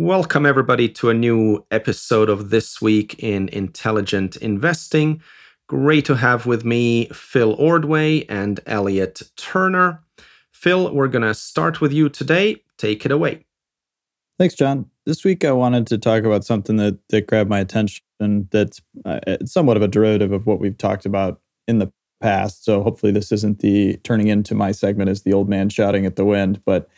Welcome, everybody, to a new episode of This Week in Intelligent Investing. Great to have with me Phil Ordway and Elliot Turner. Phil, we're going to start with you today. Take it away. Thanks, John. This week, I wanted to talk about something that grabbed my attention that's somewhat of a derivative of what we've talked about in the past. So hopefully this isn't the turning into my segment as the old man shouting at the wind, but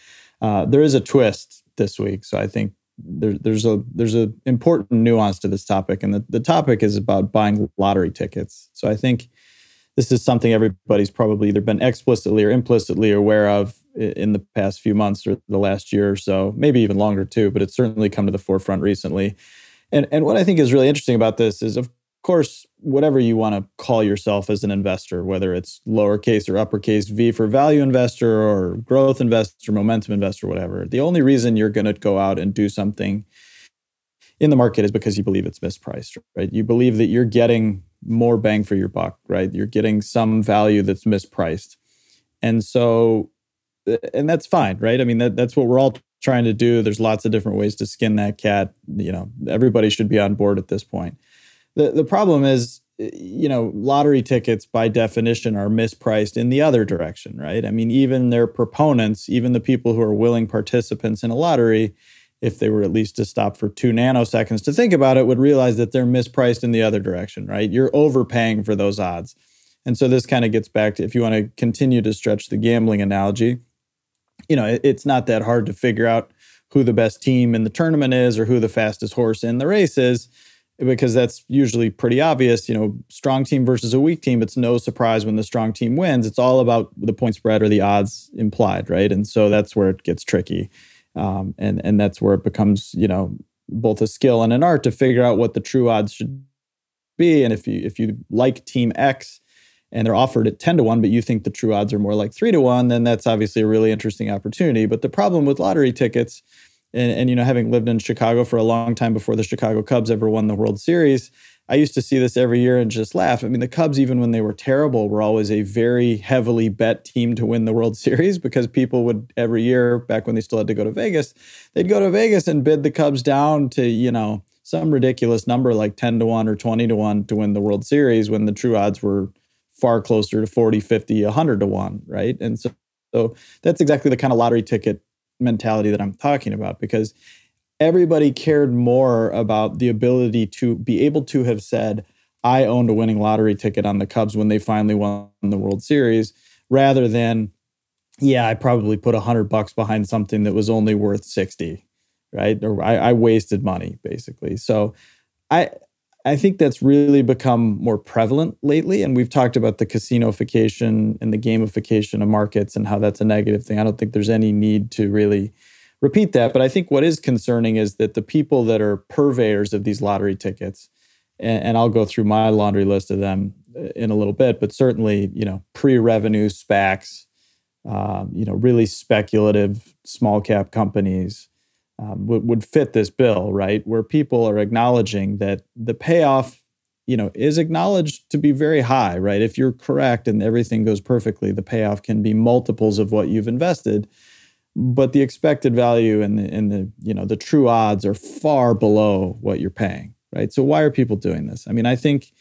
there is a twist this week. So I think there's a important nuance to this topic, and the topic is about buying lottery tickets. So I think this is something everybody's probably either been explicitly or implicitly aware of in the past few months or the last year or so, maybe even longer too, but it's certainly come to the forefront recently. And what I think is really interesting about this is, of course, whatever you want to call yourself as an investor, whether it's lowercase or uppercase V for value investor or growth investor, momentum investor, whatever, the only reason you're going to go out and do something in the market is because you believe it's mispriced, right? You believe that you're getting more bang for your buck, right? You're getting some value that's mispriced. And so, and that's fine, right? I mean, that's what we're all trying to do. There's lots of different ways to skin that cat. You know, everybody should be on board at this point. The problem is, you know, lottery tickets by definition are mispriced in the other direction, right? I mean, even their proponents, even the people who are willing participants in a lottery, if they were at least to stop for 2 nanoseconds to think about it, would realize that they're mispriced in the other direction, right? You're overpaying for those odds. And so this kind of gets back to, if you want to continue to stretch the gambling analogy, you know, it's not that hard to figure out who the best team in the tournament is or who the fastest horse in the race is, because that's usually pretty obvious. You know, strong team versus a weak team, it's no surprise when the strong team wins. It's all about the point spread or the odds implied, right? And so that's where it gets tricky. And that's where it becomes, you know, both a skill and an art to figure out what the true odds should be. And if you like team X and they're offered at 10-1, but you think the true odds are more like 3-1, then that's obviously a really interesting opportunity. But the problem with lottery tickets, and you know, having lived in Chicago for a long time before the Chicago Cubs ever won the World Series, I used to see this every year and just laugh. I mean, the Cubs, even when they were terrible, were always a very heavily bet team to win the World Series, because people would, every year, back when they still had to go to Vegas, they'd go to Vegas and bid the Cubs down to, you know, some ridiculous number like 10-1 or 20-1 to win the World Series, when the true odds were far closer to 40, 50, 100-1, right? And so that's exactly the kind of lottery ticket mentality that I'm talking about, because everybody cared more about the ability to be able to have said, I owned a winning lottery ticket on the Cubs when they finally won the World Series, rather than, yeah, I probably put $100 behind something that was only worth 60, right? Or I wasted money, basically. So I think that's really become more prevalent lately. And we've talked about the casinofication and the gamification of markets and how that's a negative thing. I don't think there's any need to really repeat that. But I think what is concerning is that the people that are purveyors of these lottery tickets, and I'll go through my laundry list of them in a little bit, but certainly, you know, pre-revenue SPACs, you know, really speculative small cap companies, would fit this bill, right? Where people are acknowledging that the payoff, you know, is acknowledged to be very high, right? If you're correct and everything goes perfectly, the payoff can be multiples of what you've invested, but the expected value and the you know, the true odds are far below what you're paying, right? So why are people doing this? I mean, I think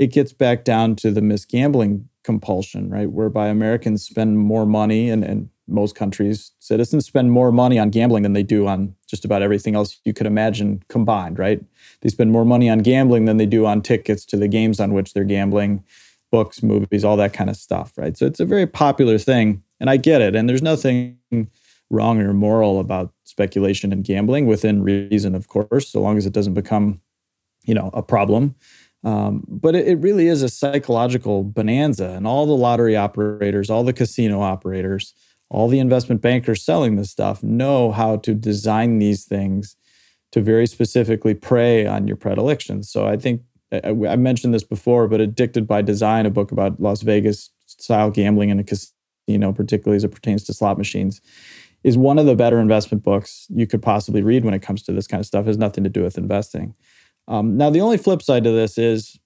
it gets back down to the misgambling compulsion, right? Whereby Americans spend more money and most countries, citizens spend more money on gambling than they do on just about everything else you could imagine combined, right? They spend more money on gambling than they do on tickets to the games on which they're gambling, books, movies, all that kind of stuff, right? So it's a very popular thing, and I get it. And there's nothing wrong or immoral about speculation and gambling, within reason, of course, so long as it doesn't become, you know, a problem. But it really is a psychological bonanza, and all the lottery operators, all the casino operators, all the investment bankers selling this stuff know how to design these things to very specifically prey on your predilections. So I think, I mentioned this before, but Addicted by Design, a book about Las Vegas style gambling in a casino, particularly as it pertains to slot machines, is one of the better investment books you could possibly read when it comes to this kind of stuff. It has nothing to do with investing. Now, the only flip side to this is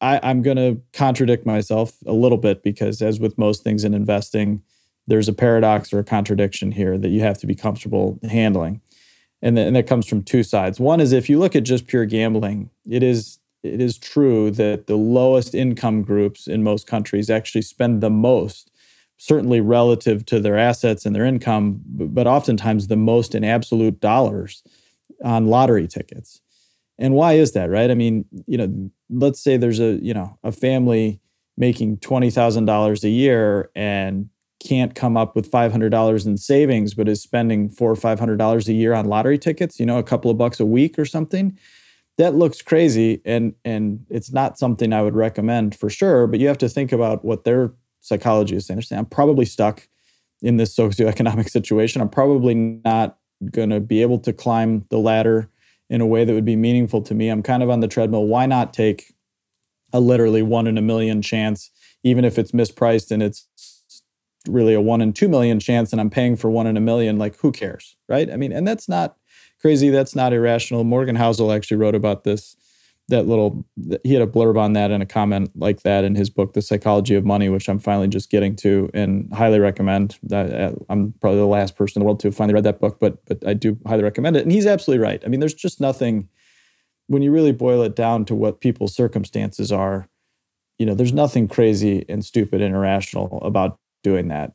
I'm going to contradict myself a little bit, because as with most things in investing, there's a paradox or a contradiction here that you have to be comfortable handling. And that comes from two sides. One is, if you look at just pure gambling, it is true that the lowest income groups in most countries actually spend the most, certainly relative to their assets and their income, but oftentimes the most in absolute dollars on lottery tickets. And why is that, right? I mean, let's say there's a family making $20,000 a year and can't come up with $500 in savings, but is spending $400 or $500 a year on lottery tickets, a couple of bucks a week or something. That looks crazy, and it's not something I would recommend for sure, but you have to think about what their psychology is saying. I'm probably stuck in this socioeconomic situation. I'm probably not going to be able to climb the ladder in a way that would be meaningful to me. I'm kind of on the treadmill. Why not take a literally 1 in a million chance, even if it's mispriced and it's really a 1 in 2 million chance and I'm paying for 1 in a million, like, who cares, right? I mean, and that's not crazy. That's not irrational. Morgan Housel actually wrote about this, he had a blurb on that and a comment like that in his book, The Psychology of Money, which I'm finally just getting to and highly recommend. I'm probably the last person in the world to have finally read that book, but I do highly recommend it. And he's absolutely right. I mean, there's just nothing, when you really boil it down to what people's circumstances are, there's nothing crazy and stupid and irrational about doing that.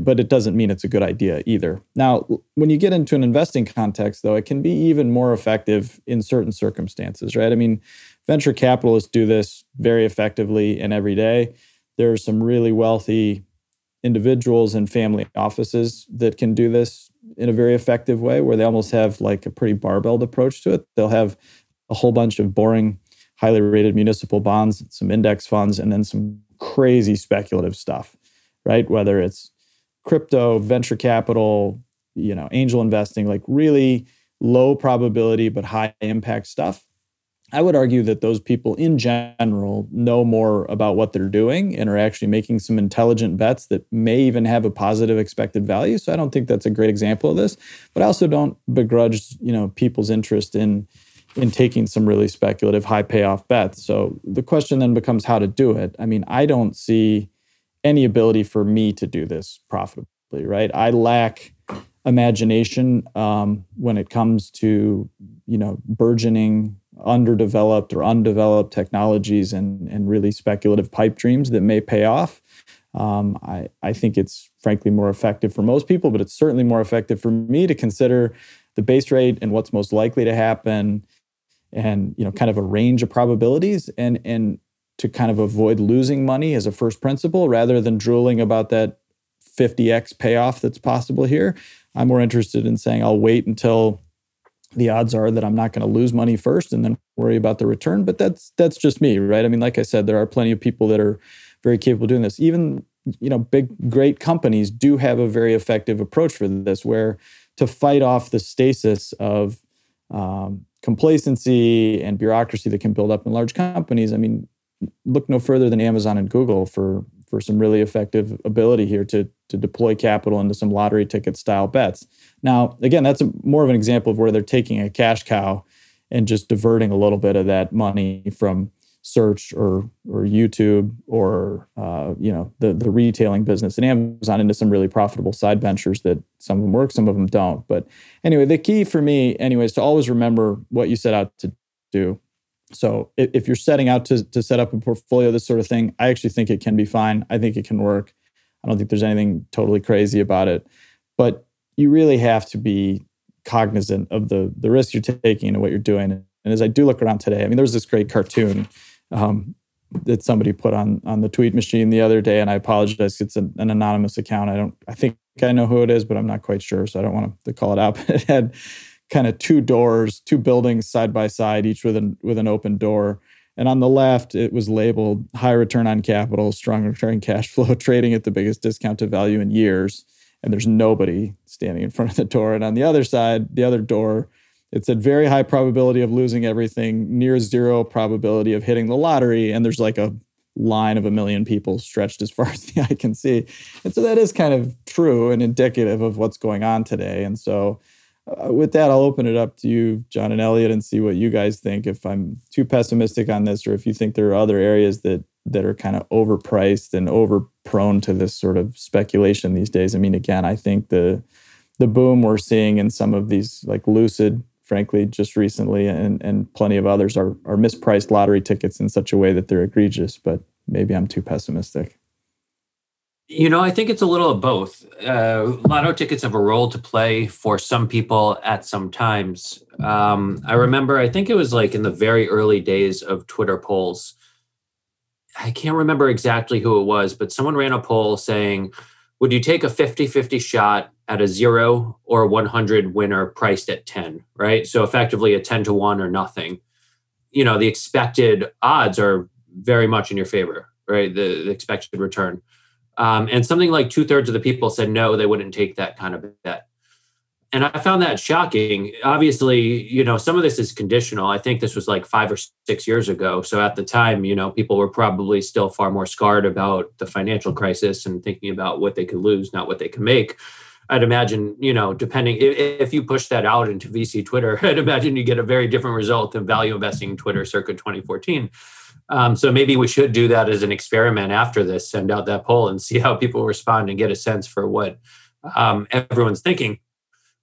But it doesn't mean it's a good idea either. Now, when you get into an investing context, though, it can be even more effective in certain circumstances, right? I mean, venture capitalists do this very effectively and every day. There are some really wealthy individuals and family offices that can do this in a very effective way, where they almost have like a pretty barbelled approach to it. They'll have a whole bunch of boring, highly rated municipal bonds, some index funds, and then some crazy speculative stuff, right? Whether it's crypto, venture capital, angel investing, like really low probability but high impact stuff. I would argue that those people in general know more about what they're doing and are actually making some intelligent bets that may even have a positive expected value. So I don't think that's a great example of this, but I also don't begrudge, people's interest in taking some really speculative high payoff bets. So the question then becomes how to do it. I mean, I don't see any ability for me to do this profitably, right? I lack imagination when it comes to, burgeoning, underdeveloped or undeveloped technologies and really speculative pipe dreams that may pay off. I think it's frankly more effective for most people, but it's certainly more effective for me to consider the base rate and what's most likely to happen and, kind of a range of probabilities and to kind of avoid losing money as a first principle, rather than drooling about that 50x payoff that's possible here. I'm more interested in saying I'll wait until the odds are that I'm not going to lose money first and then worry about the return. But that's just me, right? I mean, like I said, there are plenty of people that are very capable of doing this. Even, great companies do have a very effective approach for this, where to fight off the stasis of complacency and bureaucracy that can build up in large companies. I mean, look no further than Amazon and Google for some really effective ability here to deploy capital into some lottery ticket style bets. Now, again, that's more of an example of where they're taking a cash cow and just diverting a little bit of that money from search or YouTube or the retailing business in Amazon into some really profitable side ventures that some of them work, some of them don't. But anyway, the key for me, is to always remember what you set out to do. So if you're setting out to set up a portfolio, this sort of thing, I actually think it can be fine. I think it can work. I don't think there's anything totally crazy about it. But you really have to be cognizant of the risks you're taking and what you're doing. And as I do look around today, there was this great cartoon that somebody put on the tweet machine the other day, and I apologize. It's an anonymous account. I think I know who it is, but I'm not quite sure, so I don't want to call it out. But it had kind of two buildings side by side, each with an open door. And on the left, it was labeled high return on capital, strong recurring cash flow, trading at the biggest discount to value in years. And there's nobody standing in front of the door. And on the other side, the other door It's at very high probability of losing everything, near zero probability of hitting the lottery. And there's like a line of 1 million people stretched as far as the eye can see. And so that is kind of true and indicative of what's going on today. And so with that, I'll open it up to you, John and Elliot, and see what you guys think. If I'm too pessimistic on this, or if you think there are other areas that are kind of overpriced and overprone to this sort of speculation these days. I mean, again, I think the boom we're seeing in some of these, like Lucid, frankly, just recently, and plenty of others are mispriced lottery tickets in such a way that they're egregious, but maybe I'm too pessimistic. You know, I think it's a little of both. Lotto tickets have a role to play for some people at some times. I remember, I think it was like in the very early days of Twitter polls. I can't remember exactly who it was, but someone ran a poll saying, would you take a 50-50 shot at a 0 or 100 winner priced at 10, right? So effectively a 10 to 1 or nothing. You know, the expected odds are very much in your favor, right? The expected return. And something like 2/3 of the people said no, they wouldn't take that kind of bet. And I found that shocking. Obviously, you know, some of this is conditional. I think this was like 5 or 6 years ago. So at the time, you know, people were probably still far more scarred about the financial crisis and thinking about what they could lose, not what they could make. I'd imagine, you know, depending, if you push that out into VC Twitter, I'd imagine you get a very different result than value investing in Twitter circa 2014. So maybe we should do that as an experiment after this, send out that poll and see how people respond and get a sense for what everyone's thinking.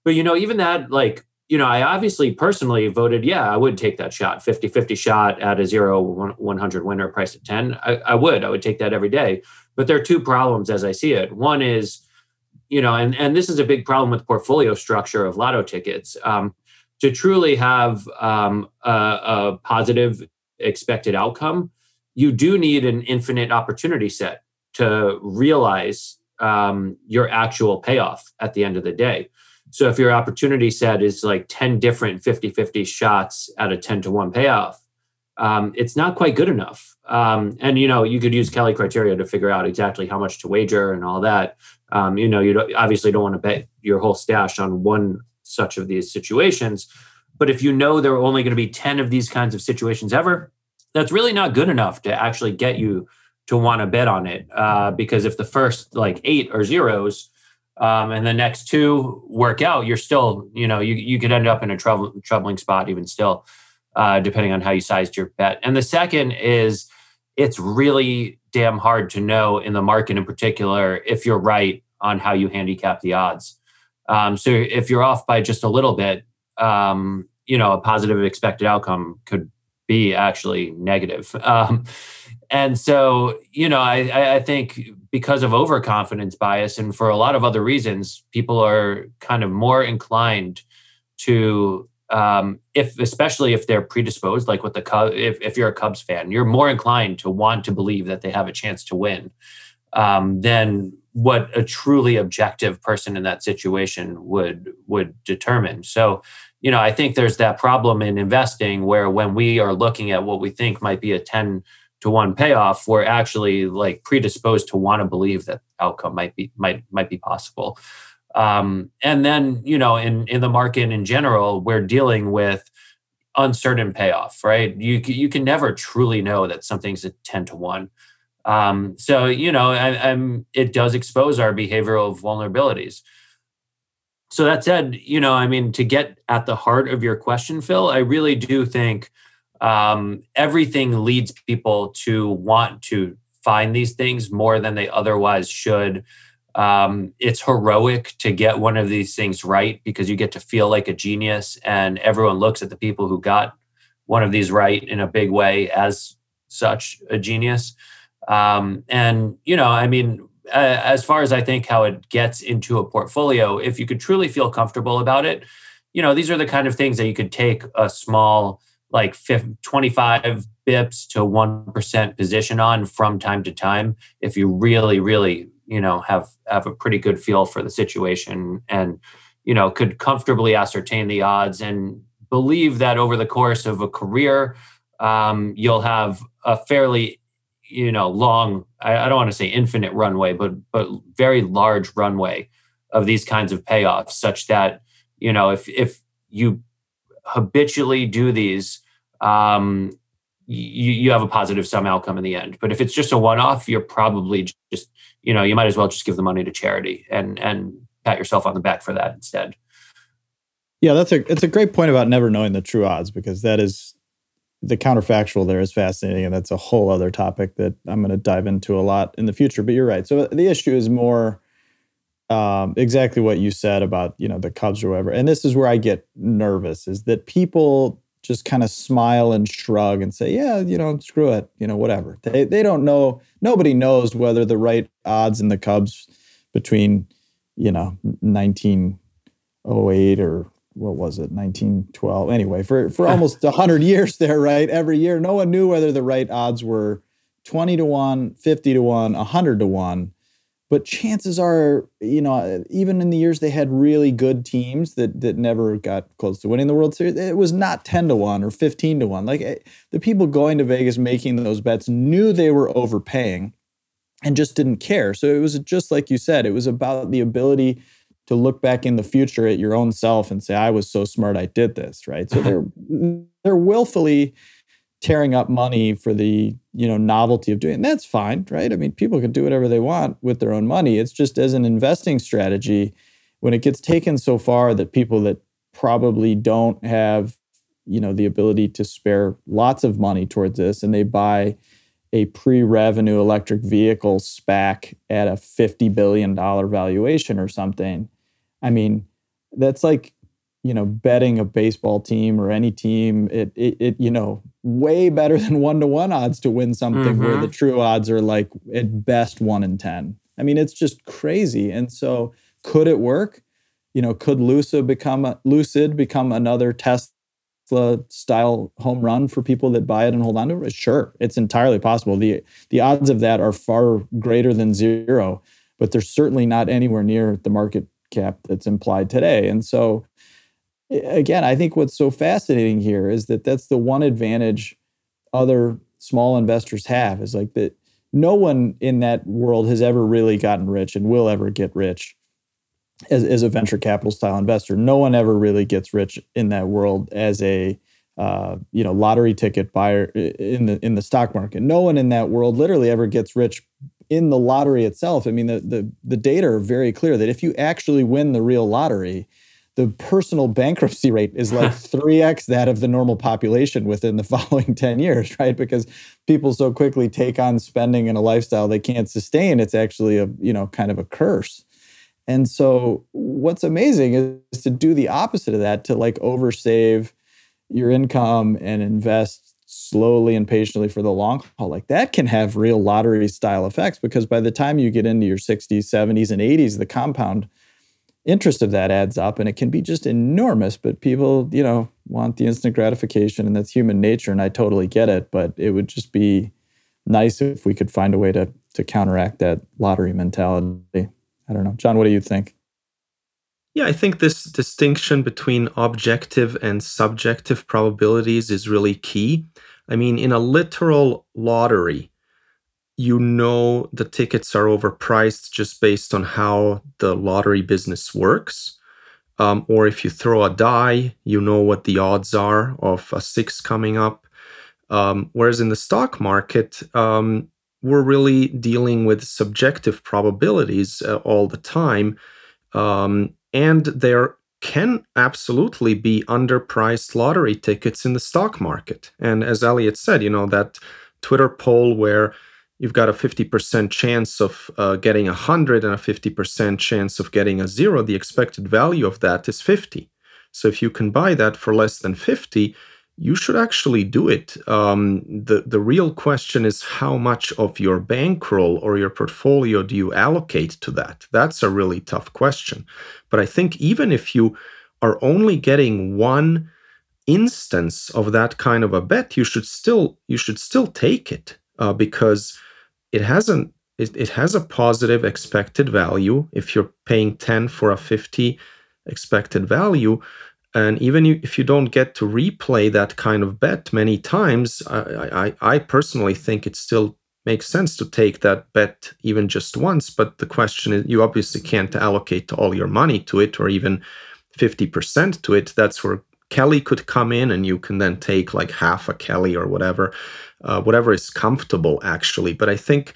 But, you know, even that, like, you know, I obviously personally voted, yeah, I would take that shot, 50-50 shot at a 0-100 winner price at 10. I would take that every day. But there are two problems as I see it. One is, you know, and this is a big problem with portfolio structure of lotto tickets. To truly have a positive expected outcome, you do need an infinite opportunity set to realize your actual payoff at the end of the day. So if your opportunity set is like 10 different 50-50 shots at a 10 to 1 payoff, it's not quite good enough. And, you know, you could use Kelly criteria to figure out exactly how much to wager and all that. You know, you obviously don't want to bet your whole stash on one such of these situations. But if you know there are only going to be 10 of these kinds of situations ever, that's really not good enough to actually get you to want to bet on it. Because if the first like 8 are zeros, and the next 2 work out, you're still, you know, you could end up in a troubling spot even still, depending on how you sized your bet. And the second is it's really damn hard to know in the market in particular if you're right on how you handicap the odds. So if you're off by just a little bit, you know, a positive expected outcome could be actually negative. And so, you know, I think because of overconfidence bias and for a lot of other reasons, people are kind of more inclined to, especially if they're predisposed, like with the Cubs, if you're a Cubs fan, you're more inclined to want to believe that they have a chance to win than what a truly objective person in that situation would determine. So, you know, I think there's that problem in investing where when we are looking at what we think might be a 10-to-1 payoff, we're actually like predisposed to want to believe that outcome might be possible. And then, you know, in the market in general, we're dealing with uncertain payoff, right? You can never truly know that something's a 10-to-1. So, you know, it does expose our behavioral vulnerabilities. So that said, you know, I mean, to get at the heart of your question, Phil, I really do think everything leads people to want to find these things more than they otherwise should. It's heroic to get one of these things right because you get to feel like a genius, and everyone looks at the people who got one of these right in a big way as such a genius. And, you know, I mean, as far as I think how it gets into a portfolio, if you could truly feel comfortable about it, you know, these are the kind of things that you could take a small, like 25 bips to 1% position on from time to time if you really, really, you know, have a pretty good feel for the situation and, you know, could comfortably ascertain the odds and believe that over the course of a career, you'll have a fairly, you know, long, I don't want to say infinite runway, but very large runway of these kinds of payoffs such that, you know, if you habitually do these, you have a positive sum outcome in the end. But if it's just a one-off, you're probably just, you might as well just give the money to charity and pat yourself on the back for that instead. Yeah, it's a great point about never knowing the true odds, because that is, the counterfactual there is fascinating, and that's a whole other topic that I'm going to dive into a lot in the future. But you're right. So the issue is more exactly what you said about, the Cubs or whatever. And this is where I get nervous, is that people just kind of smile and shrug and say, yeah, screw it, whatever. They don't know. Nobody knows whether the right odds in the Cubs between, 1908 or what was it, 1912. Anyway, for almost 100 years there, right? Every year, no one knew whether the right odds were 20-1, 50-1, 100-1. But chances are, even in the years they had really good teams that never got close to winning the World Series, it was not 10-1 or 15-1. Like, the people going to Vegas making those bets knew they were overpaying and just didn't care. So it was just like you said, it was about the ability to look back in the future at your own self and say, I was so smart I did this, right? So they're willfully tearing up money for the novelty of doing it. And that's fine, right? I mean, people can do whatever they want with their own money. It's just as an investing strategy, when it gets taken so far that people that probably don't have the ability to spare lots of money towards this, and they buy a pre-revenue electric vehicle SPAC at a $50 billion valuation or something. I mean, that's like betting a baseball team or any team, it way better than 1-1 odds to win something where the true odds are like at best 1 in 10. I mean, it's just crazy. And so could it work? Could Lucid become another Tesla style home run for people that buy it and hold on to it? Sure, it's entirely possible. The odds of that are far greater than zero, but they're certainly not anywhere near the market cap that's implied today. And so again, I think what's so fascinating here is that that's the one advantage other small investors have, is like that no one in that world has ever really gotten rich and will ever get rich as a venture capital style investor. No one ever really gets rich in that world as a lottery ticket buyer in the stock market. No one in that world literally ever gets rich in the lottery itself. I mean, the data are very clear that if you actually win the real lottery, the personal bankruptcy rate is like 3x that of the normal population within the following 10 years, right? Because people so quickly take on spending and a lifestyle they can't sustain. It's actually a, kind of a curse. And so what's amazing is to do the opposite of that, to like oversave your income and invest slowly and patiently for the long haul. Like, that can have real lottery style effects, because by the time you get into your 60s, 70s, and 80s, the compound interest of that adds up, and it can be just enormous. But people, want the instant gratification, and that's human nature, and I totally get it. But it would just be nice if we could find a way to counteract that lottery mentality. I don't know. John, what do you think? Yeah, I think this distinction between objective and subjective probabilities is really key. I mean, in a literal lottery, the tickets are overpriced just based on how the lottery business works. Or if you throw a die, what the odds are of a 6 coming up. Whereas in the stock market, we're really dealing with subjective probabilities all the time. And there can absolutely be underpriced lottery tickets in the stock market. And as Elliot said, that Twitter poll where you've got a 50% chance of getting 100 and a 50% chance of getting a 0. The expected value of that is 50. So if you can buy that for less than 50, you should actually do it. The real question is, how much of your bankroll or your portfolio do you allocate to that? That's a really tough question. But I think even if you are only getting one instance of that kind of a bet, you should still take it. Because it has a positive expected value. If you're paying 10 for a 50 expected value, and even if you don't get to replay that kind of bet many times, I personally think it still makes sense to take that bet even just once. But the question is, you obviously can't allocate all your money to it, or even 50% to it. That's where Kelly could come in and you can then take like half a Kelly or whatever, whatever is comfortable actually. But I think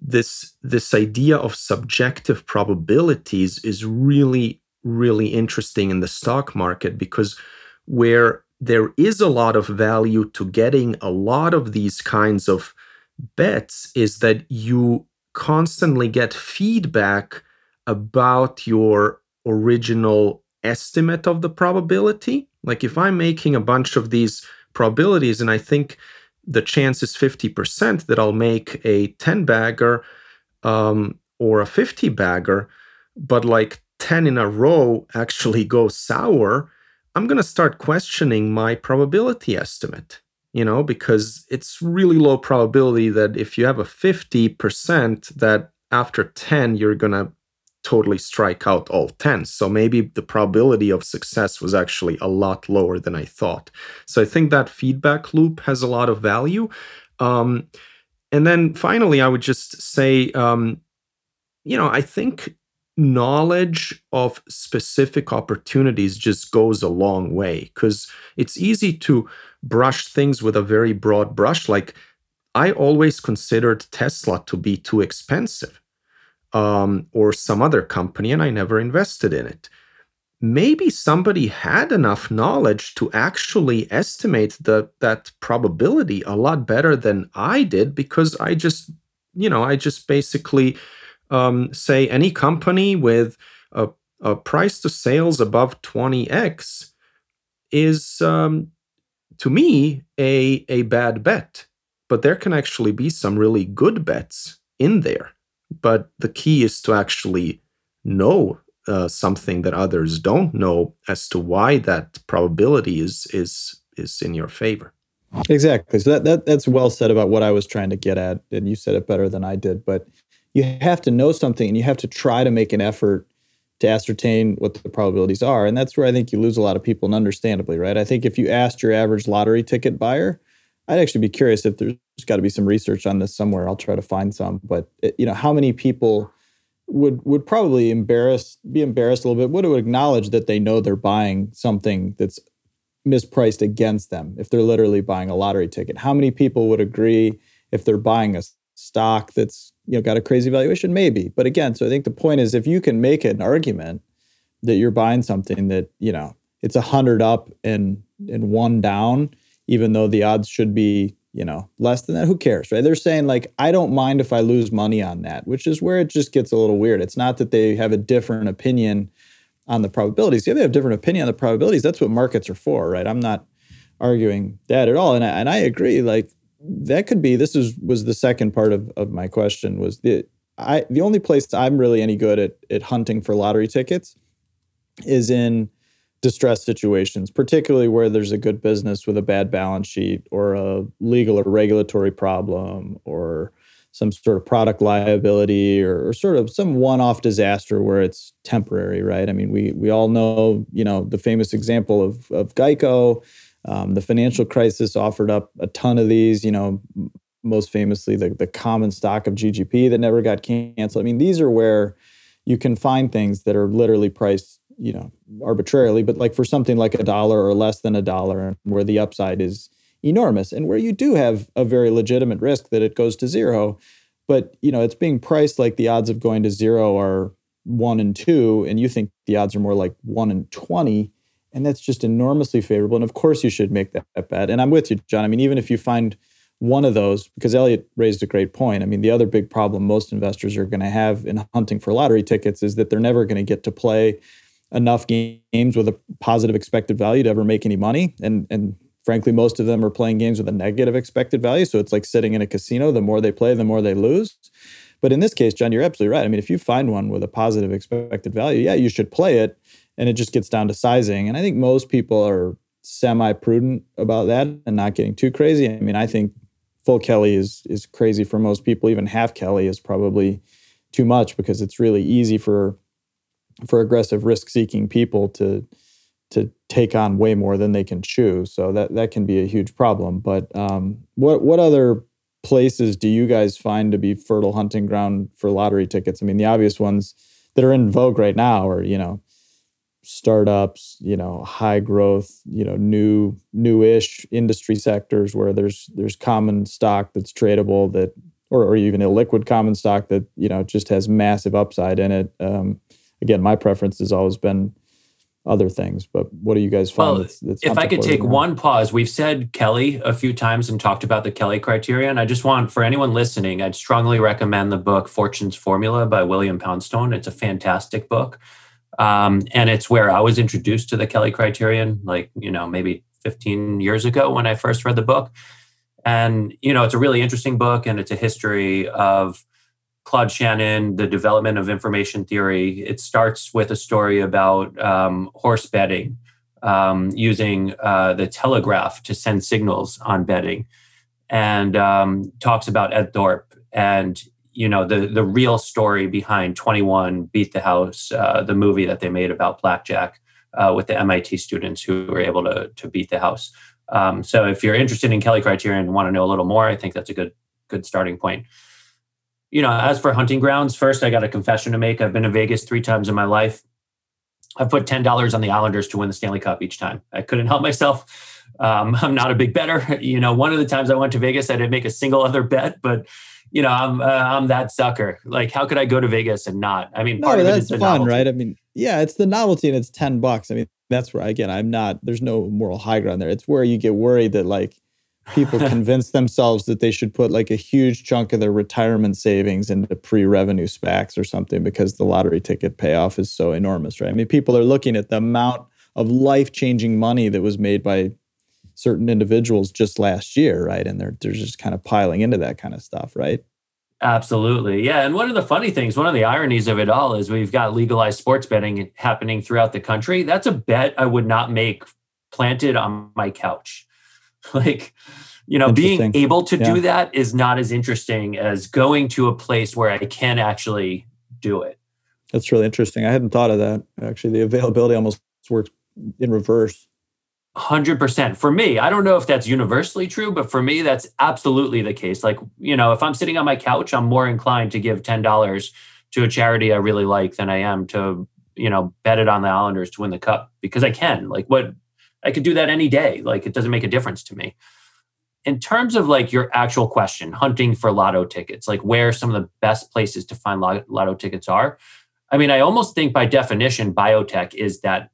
this idea of subjective probabilities is really, really interesting in the stock market, because where there is a lot of value to getting a lot of these kinds of bets is that you constantly get feedback about your original estimate of the probability. Like if I'm making a bunch of these probabilities and I think the chance is 50% that I'll make a 10-bagger or a 50-bagger, but like 10 in a row actually go sour, I'm going to start questioning my probability estimate, you know, because it's really low probability that if you have a 50% that after 10, you're going to totally strike out all 10. So maybe the probability of success was actually a lot lower than I thought. So I think that feedback loop has a lot of value. And then finally, I would just say, you know, I think knowledge of specific opportunities just goes a long way, because it's easy to brush things with a very broad brush. Like I always considered Tesla to be too expensive, or some other company, and I never invested in it. Maybe somebody had enough knowledge to actually estimate that probability a lot better than I did, because I just, you know, I just basically say any company with a price to sales above 20x is, to me, a bad bet. But there can actually be some really good bets in there. But the key is to actually know something that others don't know as to why that probability is in your favor. Exactly. So that's well said about what I was trying to get at, and you said it better than I did. But you have to know something, and you have to try to make an effort to ascertain what the probabilities are. And that's where I think you lose a lot of people, and understandably, right? I think if you asked your average lottery ticket buyer, I'd actually be curious if there's got to be some research on this somewhere. I'll try to find some. But, you know, how many people would probably be embarrassed a little bit, would acknowledge that they know they're buying something that's mispriced against them if they're literally buying a lottery ticket? How many people would agree if they're buying a stock that's, you know, got a crazy valuation? Maybe. But again, so I think the point is, if you can make an argument that you're buying something that, you know, it's 100 up and 1 down, even though the odds should be, you know, less than that, who cares, right? They're saying like, I don't mind if I lose money on that, which is where it just gets a little weird. It's not that they have a different opinion on the probabilities. Yeah, they have a different opinion on the probabilities. That's what markets are for, right? I'm not arguing that at all. And I agree, like, that could be, was the second part of my question, was the only place I'm really any good at hunting for lottery tickets is in distressed situations, particularly where there's a good business with a bad balance sheet or a legal or regulatory problem or some sort of product liability or sort of some one-off disaster where it's temporary, right? I mean, we all know, you know, the famous example of Geico. The financial crisis offered up a ton of these, you know, most famously the common stock of GGP that never got canceled. I mean, these are where you can find things that are literally priced, you know, arbitrarily, but like for something like $1 or less than $1, where the upside is enormous and where you do have a very legitimate risk that it goes to zero. But, you know, it's being priced like the odds of going to zero are 1 in 2, and you think the odds are more like 1 in 20. And that's just enormously favorable. And of course you should make that bet. And I'm with you, John. I mean, even if you find one of those, because Elliot raised a great point. I mean, the other big problem most investors are going to have in hunting for lottery tickets is that they're never going to get to play enough games with a positive expected value to ever make any money. And frankly, most of them are playing games with a negative expected value. So it's like sitting in a casino. The more they play, the more they lose. But in this case, John, you're absolutely right. I mean, if you find one with a positive expected value, yeah, you should play it. And it just gets down to sizing. And I think most people are semi-prudent about that and not getting too crazy. I mean, I think full Kelly is crazy for most people. Even half Kelly is probably too much, because it's really easy for aggressive risk-seeking people to take on way more than they can chew. So that can be a huge problem. But what other places do you guys find to be fertile hunting ground for lottery tickets? I mean, the obvious ones that are in vogue right now are, you know, startups, high growth, newish industry sectors where there's common stock that's tradable that, or even illiquid common stock that, just has massive upside in it. Again, my preference has always been other things, but what do you guys find? Well, that's if I could take one pause, we've said Kelly a few times and talked about the Kelly criterion. I just want, for anyone listening, I'd strongly recommend the book Fortune's Formula by William Poundstone. It's a fantastic book. And it's where I was introduced to the Kelly criterion, maybe 15 years ago when I first read the book. And, it's a really interesting book, and it's a history of Claude Shannon, the development of information theory. It starts with a story about horse betting, using the telegraph to send signals on betting, and talks about Ed Thorpe and, the real story behind 21 Beat the House, the movie that they made about blackjack with the MIT students who were able to beat the house. So if you're interested in Kelly criterion and want to know a little more, I think that's a good starting point. As for hunting grounds, first, I got a confession to make. I've been to Vegas 3 times in my life. I've put $10 on the Islanders to win the Stanley Cup each time. I couldn't help myself. I'm not a big bettor. One of the times I went to Vegas, I didn't make a single other bet, but I'm that sucker. Like, how could I go to Vegas and not? I mean, part of it is the fun, novelty. Right? I mean, yeah, it's the novelty, and it's $10. I mean, that's where, again, there's no moral high ground there. It's where you get worried that people convince themselves that they should put a huge chunk of their retirement savings into pre-revenue SPACs or something because the lottery ticket payoff is so enormous, right? I mean, people are looking at the amount of life-changing money that was made by certain individuals just last year, right? And they're just kind of piling into that kind of stuff, right? Absolutely. Yeah. And one of the funny things, one of the ironies of it all is we've got legalized sports betting happening throughout the country. That's a bet I would not make planted on my couch. Being able to do that is not as interesting as going to a place where I can actually do it. That's really interesting. I hadn't thought of that. Actually, the availability almost works in reverse. 100%. For me, I don't know if that's universally true, but for me, that's absolutely the case. If I'm sitting on my couch, I'm more inclined to give $10 to a charity I really like than I am to, bet it on the Islanders to win the cup, because I can. I could do that any day. It doesn't make a difference to me. In terms of your actual question, hunting for lotto tickets, where some of the best places to find lotto tickets are. I mean, I almost think by definition, biotech is that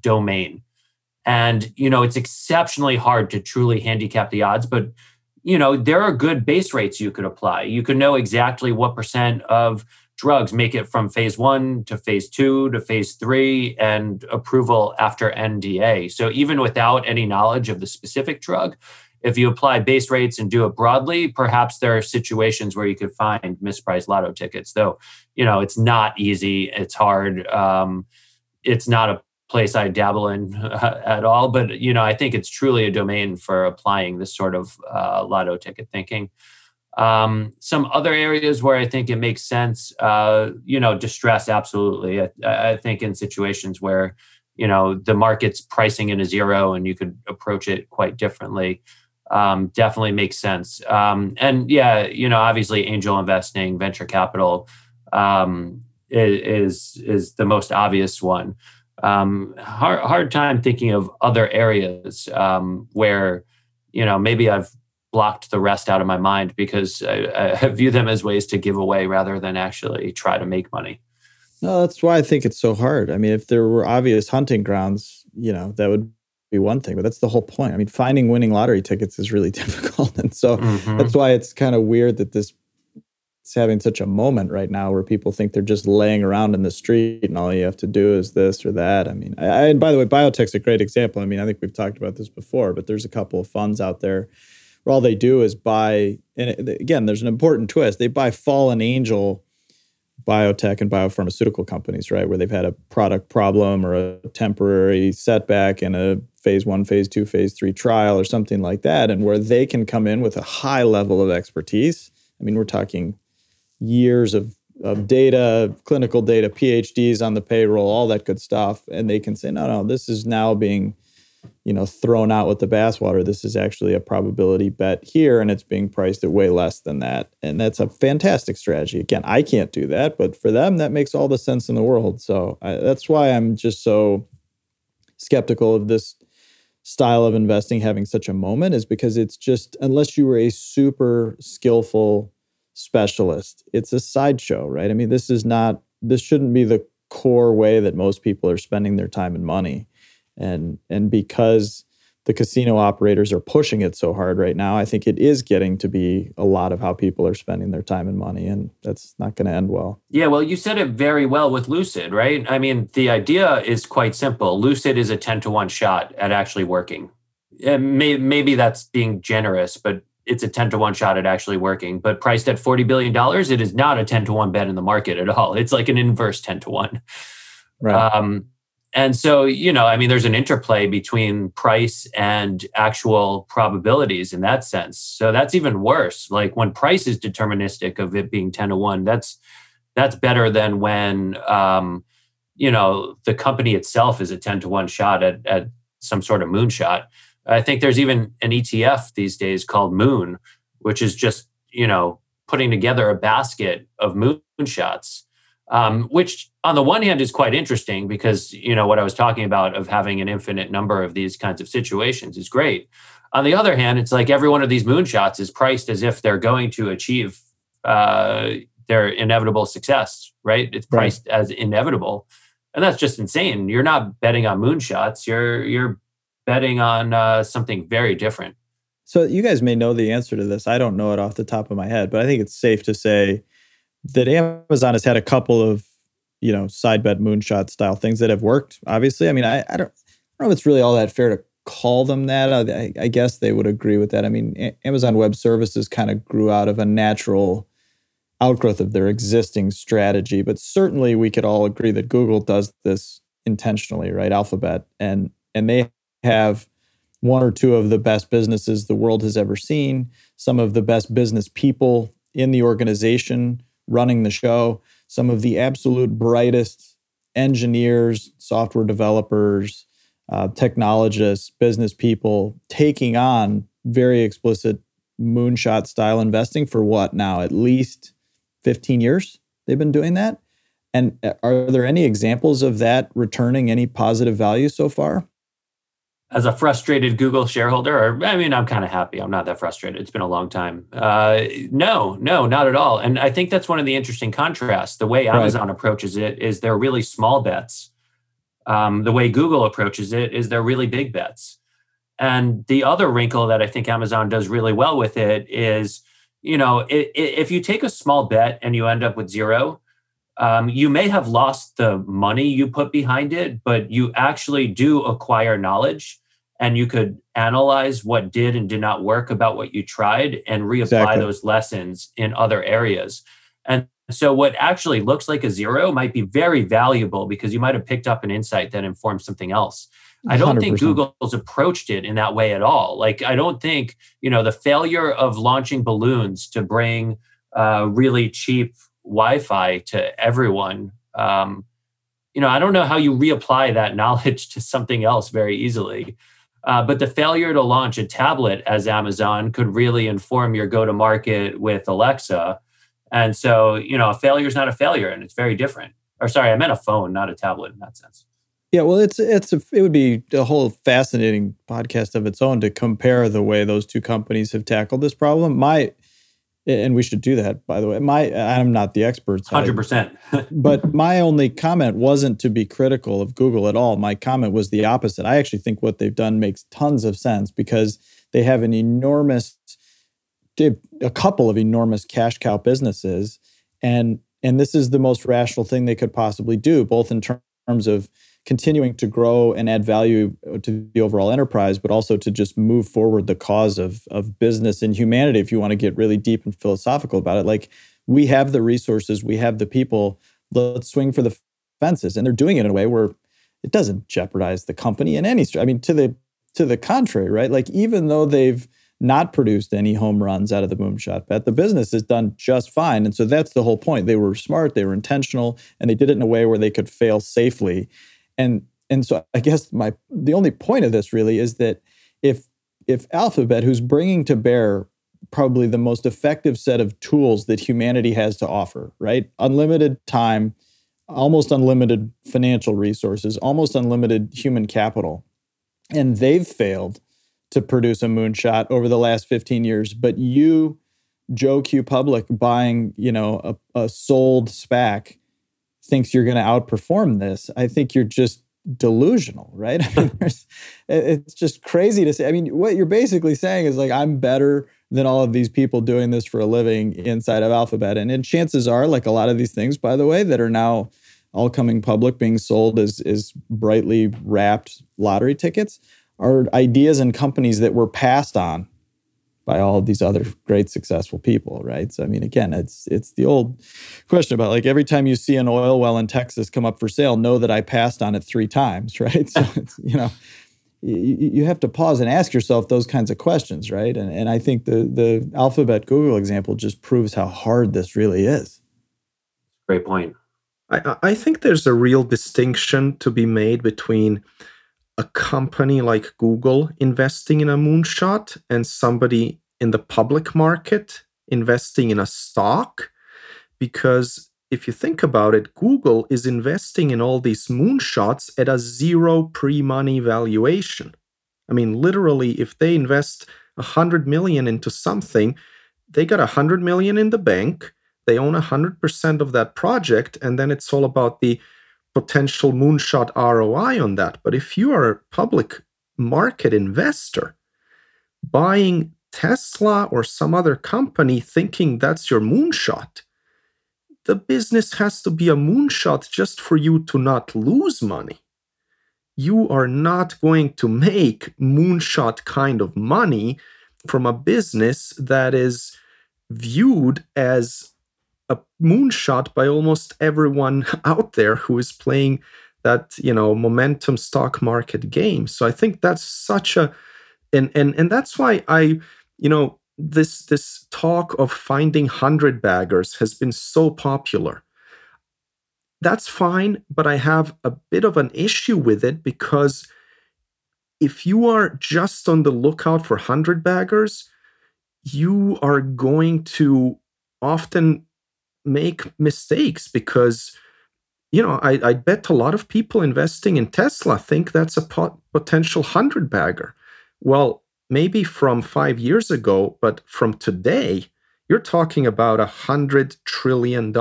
domain. And, it's exceptionally hard to truly handicap the odds, but, there are good base rates you could apply. You could know exactly what % of drugs make it from phase 1 to phase 2 to phase 3 and approval after NDA. So even without any knowledge of the specific drug, if you apply base rates and do it broadly, perhaps there are situations where you could find mispriced lotto tickets. Though, it's not easy. It's hard. It's not a place I dabble in at all. But, I think it's truly a domain for applying this sort of lotto ticket thinking. Some other areas where I think it makes sense, distress, absolutely. I think in situations where, the market's pricing in a zero and you could approach it quite differently, definitely makes sense. Obviously angel investing, venture capital is the most obvious one. Hard time thinking of other areas where, maybe I've blocked the rest out of my mind because I view them as ways to give away rather than actually try to make money. No, that's why I think it's so hard. I mean, if there were obvious hunting grounds, that would be one thing, but that's the whole point. I mean, finding winning lottery tickets is really difficult. And so that's why it's kind of weird that it's having such a moment right now where people think they're just laying around in the street and all you have to do is this or that. I mean, and by the way, biotech's a great example. I mean, I think we've talked about this before, but there's a couple of funds out there where all they do is buy, and again, there's an important twist. They buy fallen angel biotech and biopharmaceutical companies, right? Where they've had a product problem or a temporary setback in a phase 1, phase 2, phase 3 trial or something like that. And where they can come in with a high level of expertise. I mean, we're talking years of data, clinical data, PhDs on the payroll, all that good stuff. And they can say, no, this is now being you know, thrown out with the bathwater. This is actually a probability bet here, and it's being priced at way less than that. And that's a fantastic strategy. Again, I can't do that, but for them, that makes all the sense in the world. So that's why I'm just so skeptical of this style of investing having such a moment, is because it's just, unless you were a super skillful specialist, it's a sideshow, right? I mean, this shouldn't be the core way that most people are spending their time and money. And because the casino operators are pushing it so hard right now, I think it is getting to be a lot of how people are spending their time and money, and that's not going to end well. Yeah, well, you said it very well with Lucid, right? I mean, the idea is quite simple. Lucid is a 10-to-1 shot at actually working. Maybe that's being generous, but it's a 10-to-1 shot at actually working. But priced at $40 billion, it is not a 10-to-1 bet in the market at all. It's like an inverse 10-to-1. Right. And so, you know, I mean, there's an interplay between price and actual probabilities in that sense. So that's even worse. Like when price is deterministic of it being 10-to-1, that's better than when, you know, the company itself is a 10-to-1 shot at some sort of moonshot. I think there's even an ETF these days called Moon, which is just, you know, putting together a basket of moonshots. Which on the one hand is quite interesting because, you know, what I was talking about of having an infinite number of these kinds of situations is great. On the other hand, it's like every one of these moonshots is priced as if they're going to achieve their inevitable success, right? It's priced as inevitable. And that's just insane. You're not betting on moonshots. You're betting on something very different. So you guys may know the answer to this. I don't know it off the top of my head, but I think it's safe to say that Amazon has had a couple of, you know, side bet moonshot style things that have worked, obviously. I mean, I don't know if it's really all that fair to call them that. I guess they would agree with that. I mean, Amazon Web Services kind of grew out of a natural outgrowth of their existing strategy. But certainly we could all agree that Google does this intentionally, right? Alphabet. And they have one or two of the best businesses the world has ever seen, some of the best business people in the organization running the show, some of the absolute brightest engineers, software developers, technologists, business people taking on very explicit moonshot style investing for what now? At least 15 years they've been doing that. And are there any examples of that returning any positive value so far? As a frustrated Google shareholder, or I mean, I'm kind of happy. I'm not that frustrated. It's been a long time. No, not at all. And I think that's one of the interesting contrasts. The way Amazon approaches it is they're really small bets. The way Google approaches it is they're really big bets. And the other wrinkle that I think Amazon does really well with it is, you know, if you take a small bet and you end up with zero, you may have lost the money you put behind it, but you actually do acquire knowledge, and you could analyze what did and did not work about what you tried and reapply those lessons in other areas. And so what actually looks like a zero might be very valuable because you might have picked up an insight that informs something else. 100%. I don't think Google's approached it in that way at all. Like, I don't think, you know, the failure of launching balloons to bring really cheap Wi-Fi to everyone, you know, I don't know how you reapply that knowledge to something else very easily. But the failure to launch a tablet as Amazon could really inform your go-to-market with Alexa. And so, you know, a failure is not a failure, and it's very different. Or sorry, I meant a phone, not a tablet in that sense. Yeah, well, it would be a whole fascinating podcast of its own to compare the way those two companies have tackled this problem. And we should do that, by the way. I'm not the expert. 100%. But my only comment wasn't to be critical of Google at all. My comment was the opposite. I actually think what they've done makes tons of sense because they have a couple of enormous cash cow businesses. And this is the most rational thing they could possibly do, both in terms of continuing to grow and add value to the overall enterprise, but also to just move forward the cause of business and humanity, if you want to get really deep and philosophical about it. Like, we have the resources, we have the people, let's swing for the fences. And they're doing it in a way where it doesn't jeopardize the company in any I mean, to the contrary, right? Like, even though they've not produced any home runs out of the moonshot bet, the business has done just fine. And so that's the whole point. They were smart, they were intentional, and they did it in a way where they could fail safely. And And so I guess the only point of this really is that if Alphabet, who's bringing to bear probably the most effective set of tools that humanity has to offer, right? Unlimited time, almost unlimited financial resources, almost unlimited human capital. And they've failed to produce a moonshot over the last 15 years. But you, Joe Q Public, buying, a sold SPAC, thinks you're going to outperform this. I think you're just delusional, right? I mean, it's just crazy to say. I mean, what you're basically saying is like, I'm better than all of these people doing this for a living inside of Alphabet. And chances are, like a lot of these things, by the way, that are now all coming public, being sold as brightly wrapped lottery tickets, are ideas and companies that were passed on by all of these other great successful people, right? So, I mean, again, it's the old question about like every time you see an oil well in Texas come up for sale, know that I passed on it 3 times, right? So, it's, you have to pause and ask yourself those kinds of questions, right? And I think the Alphabet Google example just proves how hard this really is. Great point. I think there's a real distinction to be made between a company like Google investing in a moonshot and somebody in the public market investing in a stock. Because if you think about it, Google is investing in all these moonshots at a 0 pre-money valuation. I mean, literally, if they invest $100 million into something, they got $100 million in the bank, they own 100% of that project, and then it's all about the potential moonshot ROI on that. But if you are a public market investor, buying Tesla or some other company thinking that's your moonshot, the business has to be a moonshot just for you to not lose money. You are not going to make moonshot kind of money from a business that is viewed as a moonshot by almost everyone out there who is playing that, momentum stock market game. So I think that's such a, and that's why I, this talk of finding 100 baggers has been so popular. That's fine, but I have a bit of an issue with it, because if you are just on the lookout for 100 baggers, you are going to often make mistakes, because I bet a lot of people investing in Tesla think that's a potential 100 bagger. Well, maybe from 5 years ago, but from today, you're talking about $100 trillion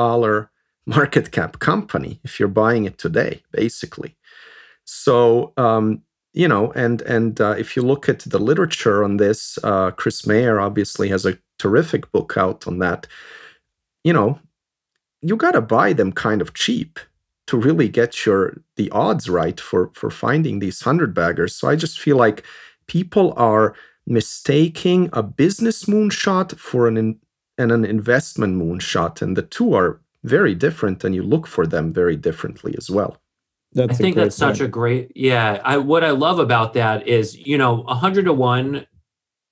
market cap company if you're buying it today, basically. So if you look at the literature on this, Chris Mayer obviously has a terrific book out on that. You got to buy them kind of cheap to really get the odds right for finding these 100 baggers. So I just feel like people are mistaking a business moonshot for an investment moonshot, and the two are very different, and you look for them very differently as well. I think that's such a great, yeah. What I love about that is, 100 to 1.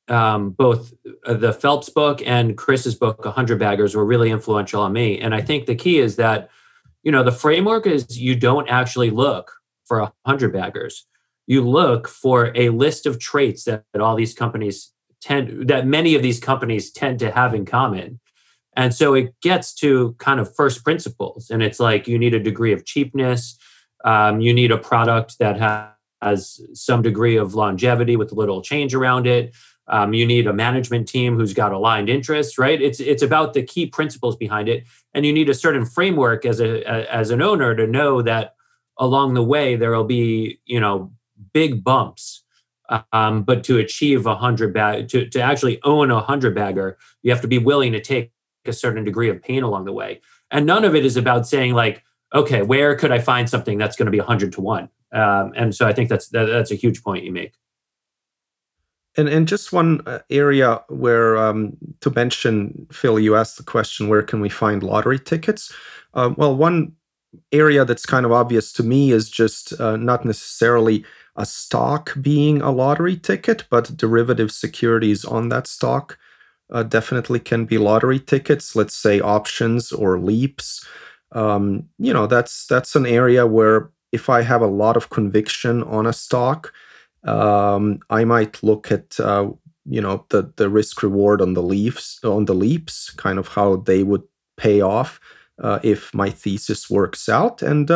Both the Phelps book and Chris's book, 100 Baggers, were really influential on me. And I think the key is that, the framework is you don't actually look for 100 baggers. You look for a list of traits that many of these companies tend to have in common. And so it gets to kind of first principles. And it's like, you need a degree of cheapness. You need a product that has some degree of longevity with little change around it. You need a management team who's got aligned interests, right? It's about the key principles behind it, and you need a certain framework as an owner to know that along the way there will be big bumps, but to achieve 100 to actually own a 100 bagger, you have to be willing to take a certain degree of pain along the way. And none of it is about saying like, okay, where could I find something that's going to be 100 to 1? And so I think that's a huge point you make. And just one area where, to mention, Phil, you asked the question, where can we find lottery tickets? Well, one area that's kind of obvious to me is just not necessarily a stock being a lottery ticket, but derivative securities on that stock definitely can be lottery tickets, let's say options or leaps. That's an area where if I have a lot of conviction on a stock, I might look at the risk reward on the leaps, kind of how they would pay off if my thesis works out. And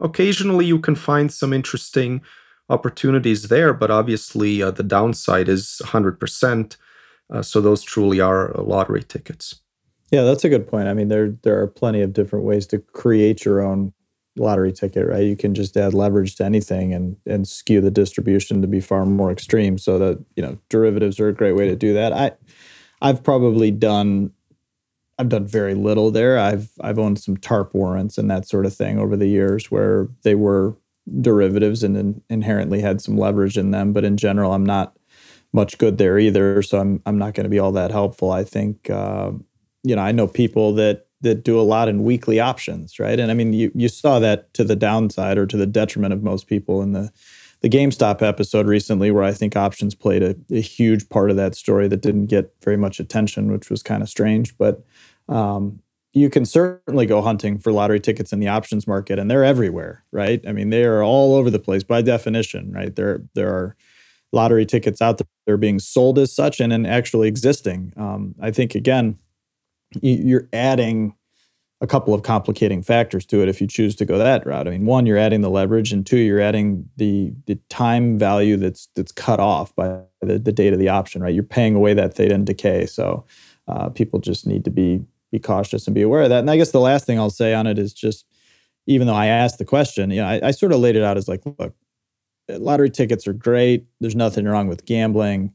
occasionally you can find some interesting opportunities there, but obviously the downside is 100%. So those truly are lottery tickets. Yeah, that's a good point. I mean, there are plenty of different ways to create your own lottery ticket, right? You can just add leverage to anything and skew the distribution to be far more extreme. So that, derivatives are a great way to do that. I've done very little there. I've owned some TARP warrants and that sort of thing over the years where they were derivatives and inherently had some leverage in them. But in general, I'm not much good there either. So I'm not going to be all that helpful. I think, I know people that do a lot in weekly options, right? And I mean, you saw that to the downside or to the detriment of most people in the GameStop episode recently, where I think options played a huge part of that story that didn't get very much attention, which was kind of strange. But you can certainly go hunting for lottery tickets in the options market, and they're everywhere, right? I mean, they are all over the place by definition, right? There are lottery tickets out there that are being sold as such and then actually existing. I think, again, you're adding a couple of complicating factors to it if you choose to go that route. I mean, one, you're adding the leverage, and two, you're adding the time value that's cut off by the date of the option, right? You're paying away that theta and decay. So people just need to be cautious and be aware of that. And I guess the last thing I'll say on it is just, even though I asked the question, I sort of laid it out as like, look, lottery tickets are great. There's nothing wrong with gambling.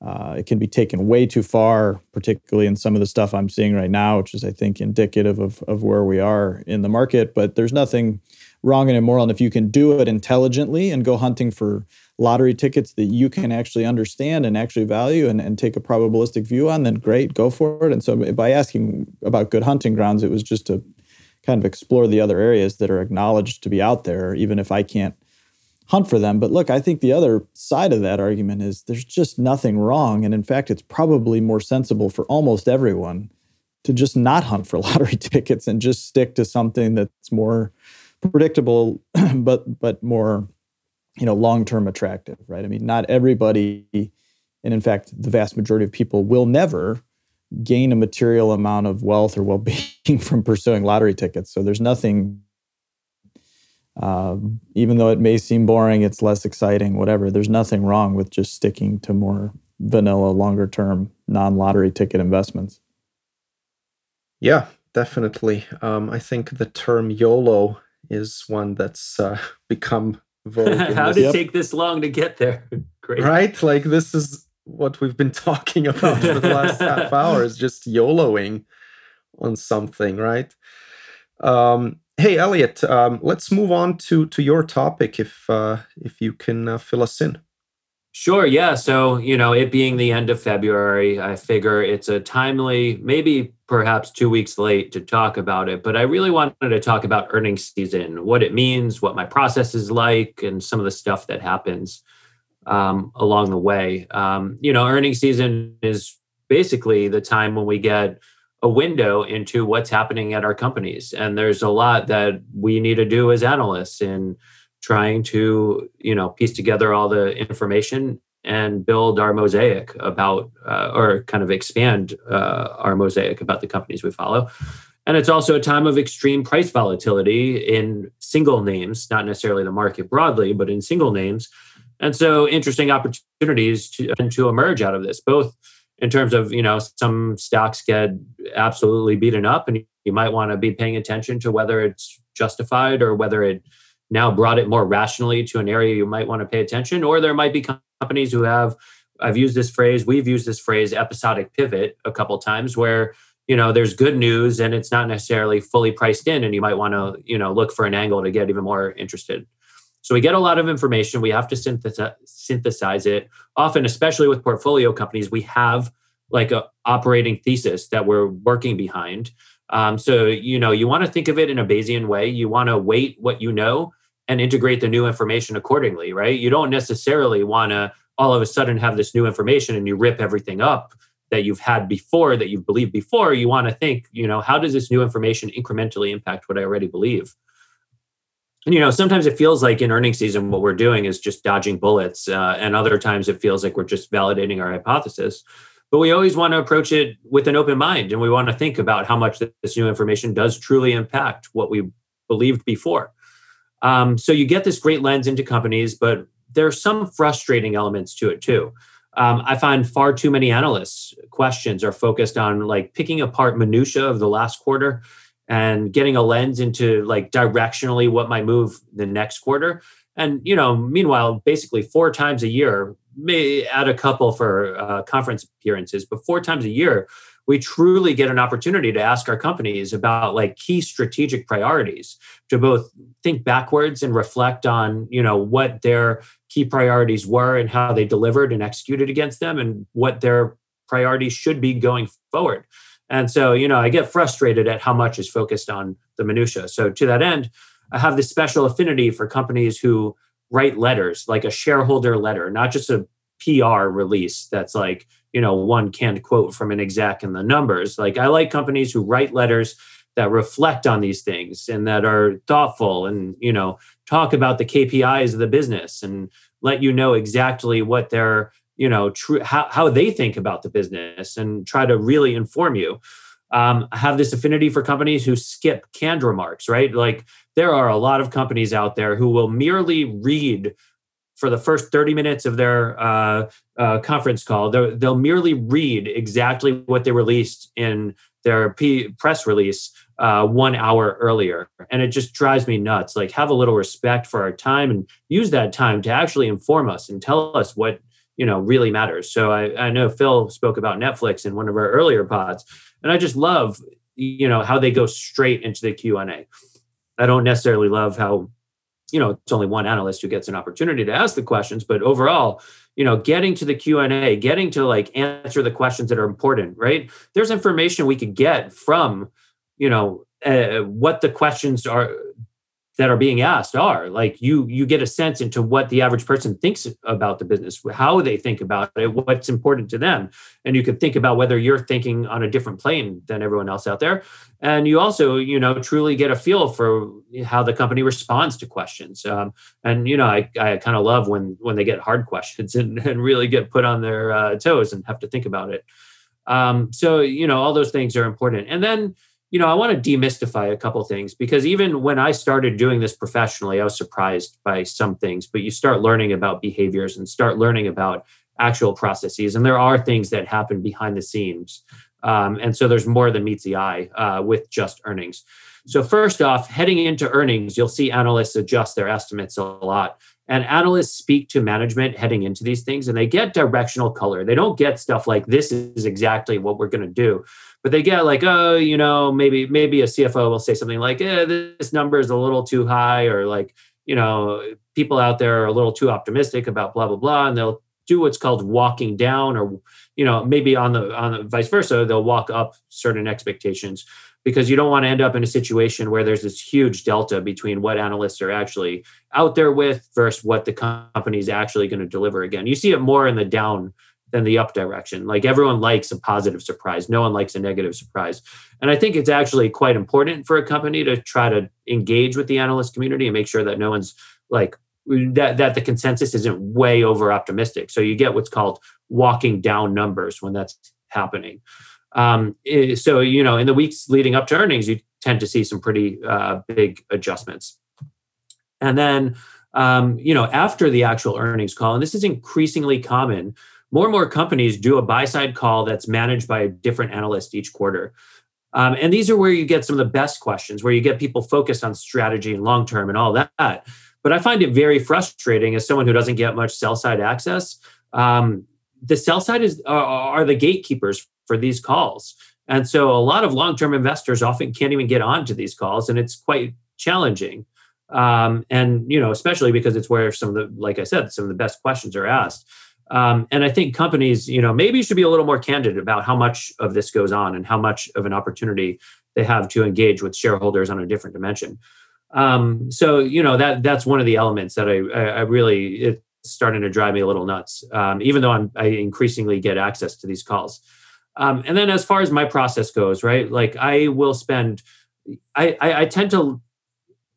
It can be taken way too far, particularly in some of the stuff I'm seeing right now, which is, I think, indicative of where we are in the market. But there's nothing wrong and immoral. And if you can do it intelligently and go hunting for lottery tickets that you can actually understand and actually value and take a probabilistic view on, then great, go for it. And so by asking about good hunting grounds, it was just to kind of explore the other areas that are acknowledged to be out there, even if I can't hunt for them. But look, I think the other side of that argument is there's just nothing wrong. And in fact, it's probably more sensible for almost everyone to just not hunt for lottery tickets and just stick to something that's more predictable, but more, long-term attractive, right? I mean, not everybody, and in fact, the vast majority of people will never gain a material amount of wealth or well-being from pursuing lottery tickets. So there's nothing, even though it may seem boring, it's less exciting, whatever. There's nothing wrong with just sticking to more vanilla, longer-term, non-lottery ticket investments. Yeah, definitely. I think the term YOLO is one that's become vogue. How did it take this long to get there? Great. Right? Like, this is what we've been talking about for the last half hour, is just YOLOing on something, right? Hey, Elliot, let's move on to your topic, if you can fill us in. Sure, yeah. So, it being the end of February, I figure it's a timely, maybe perhaps 2 weeks late to talk about it, but I really wanted to talk about earnings season, what it means, what my process is like, and some of the stuff that happens along the way. Earnings season is basically the time when we get a window into what's happening at our companies. And there's a lot that we need to do as analysts in trying to, piece together all the information and build our mosaic about, or kind of expand our mosaic about the companies we follow. And it's also a time of extreme price volatility in single names, not necessarily the market broadly, but in single names. And so interesting opportunities to emerge out of this, both in terms of, some stocks get absolutely beaten up, and you might want to be paying attention to whether it's justified or whether it now brought it more rationally to an area you might want to pay attention. Or there might be companies who have, we've used this phrase, episodic pivot a couple of times, where, there's good news and it's not necessarily fully priced in, and you might want to, look for an angle to get even more interested. So we get a lot of information. We have to synthesize it. Often, especially with portfolio companies, we have like an operating thesis that we're working behind. So you want to think of it in a Bayesian way. You want to weight what you know and integrate the new information accordingly, right? You don't necessarily want to all of a sudden have this new information and you rip everything up that you've had before, that you've believed before. You want to think, how does this new information incrementally impact what I already believe? And, you know, sometimes it feels like in earnings season, what we're doing is just dodging bullets. And other times it feels like we're just validating our hypothesis. But we always want to approach it with an open mind. And we want to think about how much this new information does truly impact what we believed before. So you get this great lens into companies, but there are some frustrating elements to it too. I find far too many analysts' questions are focused on like picking apart minutia of the last quarter and getting a lens into like directionally what might move the next quarter. And, you know, meanwhile, basically 4 times a year, may add a couple for conference appearances, but 4 times a year, we truly get an opportunity to ask our companies about like key strategic priorities, to both think backwards and reflect on, you know, what their key priorities were and how they delivered and executed against them and what their priorities should be going forward. And so, you know, I get frustrated at how much is focused on the minutia. So to that end, I have this special affinity for companies who write letters, like a shareholder letter, not just a PR release that's like, you know, one canned quote from an exec and the numbers. Like, I like companies who write letters that reflect on these things and that are thoughtful and, you know, talk about the KPIs of the business and let you know exactly what their, you know, how they think about the business and try to really inform you. I have this affinity for companies who skip canned remarks, right? Like, there are a lot of companies out there who will merely read for the first 30 minutes of their conference call. They'll merely read exactly what they released in their press release 1 hour earlier. And it just drives me nuts. Like, have a little respect for our time and use that time to actually inform us and tell us what, you know, really matters. So I know Phil spoke about Netflix in one of our earlier pods, and I just love, you know, how they go straight into the Q&A. I don't necessarily love how, you know, it's only one analyst who gets an opportunity to ask the questions, but overall, you know, getting to the Q&A, getting to like answer the questions that are important, right? There's information we could get from, you know, what the questions are that are being asked are. Like, you get a sense into what the average person thinks about the business, how they think about it, what's important to them. And you could think about whether you're thinking on a different plane than everyone else out there. And you also, you know, truly get a feel for how the company responds to questions. And, you know, I kind of love when they get hard questions and really get put on their toes and have to think about it. So, you know, all those things are important. And then, you know, I want to demystify a couple things, because even when I started doing this professionally, I was surprised by some things, but you start learning about behaviors and start learning about actual processes. And there are things that happen behind the scenes. And so there's more than meets the eye with just earnings. So first off, heading into earnings, you'll see analysts adjust their estimates a lot. And analysts speak to management heading into these things, and they get directional color. They don't get stuff like, this is exactly what we're going to do. But they get like, oh, you know, maybe a CFO will say something like, this number is a little too high, or like, you know, people out there are a little too optimistic about blah, blah, blah. And they'll do what's called walking down, or, you know, maybe on the vice versa, they'll walk up certain expectations, because you don't want to end up in a situation where there's this huge delta between what analysts are actually out there with versus what the company is actually going to deliver again. You see it more in the down than the up direction. Like, everyone likes a positive surprise. No one likes a negative surprise. And I think it's actually quite important for a company to try to engage with the analyst community and make sure that no one's like, that the consensus isn't way over optimistic. So you get what's called walking down numbers when that's happening. So, you know, in the weeks leading up to earnings, you tend to see some pretty big adjustments. And then, you know, after the actual earnings call, and this is increasingly common, more and more companies do a buy-side call that's managed by a different analyst each quarter. And these are where you get some of the best questions, where you get people focused on strategy and long-term and all that. But I find it very frustrating as someone who doesn't get much sell-side access. The sell-side are the gatekeepers for these calls. And so a lot of long-term investors often can't even get onto these calls, and it's quite challenging. And, you know, especially because it's where some of the, like I said, some of the best questions are asked. And I think companies, you know, maybe should be a little more candid about how much of this goes on and how much of an opportunity they have to engage with shareholders on a different dimension. So, you know, that's one of the elements that I really, it's starting to drive me a little nuts, even though I increasingly get access to these calls. And then as far as my process goes, right, like I will spend, I tend to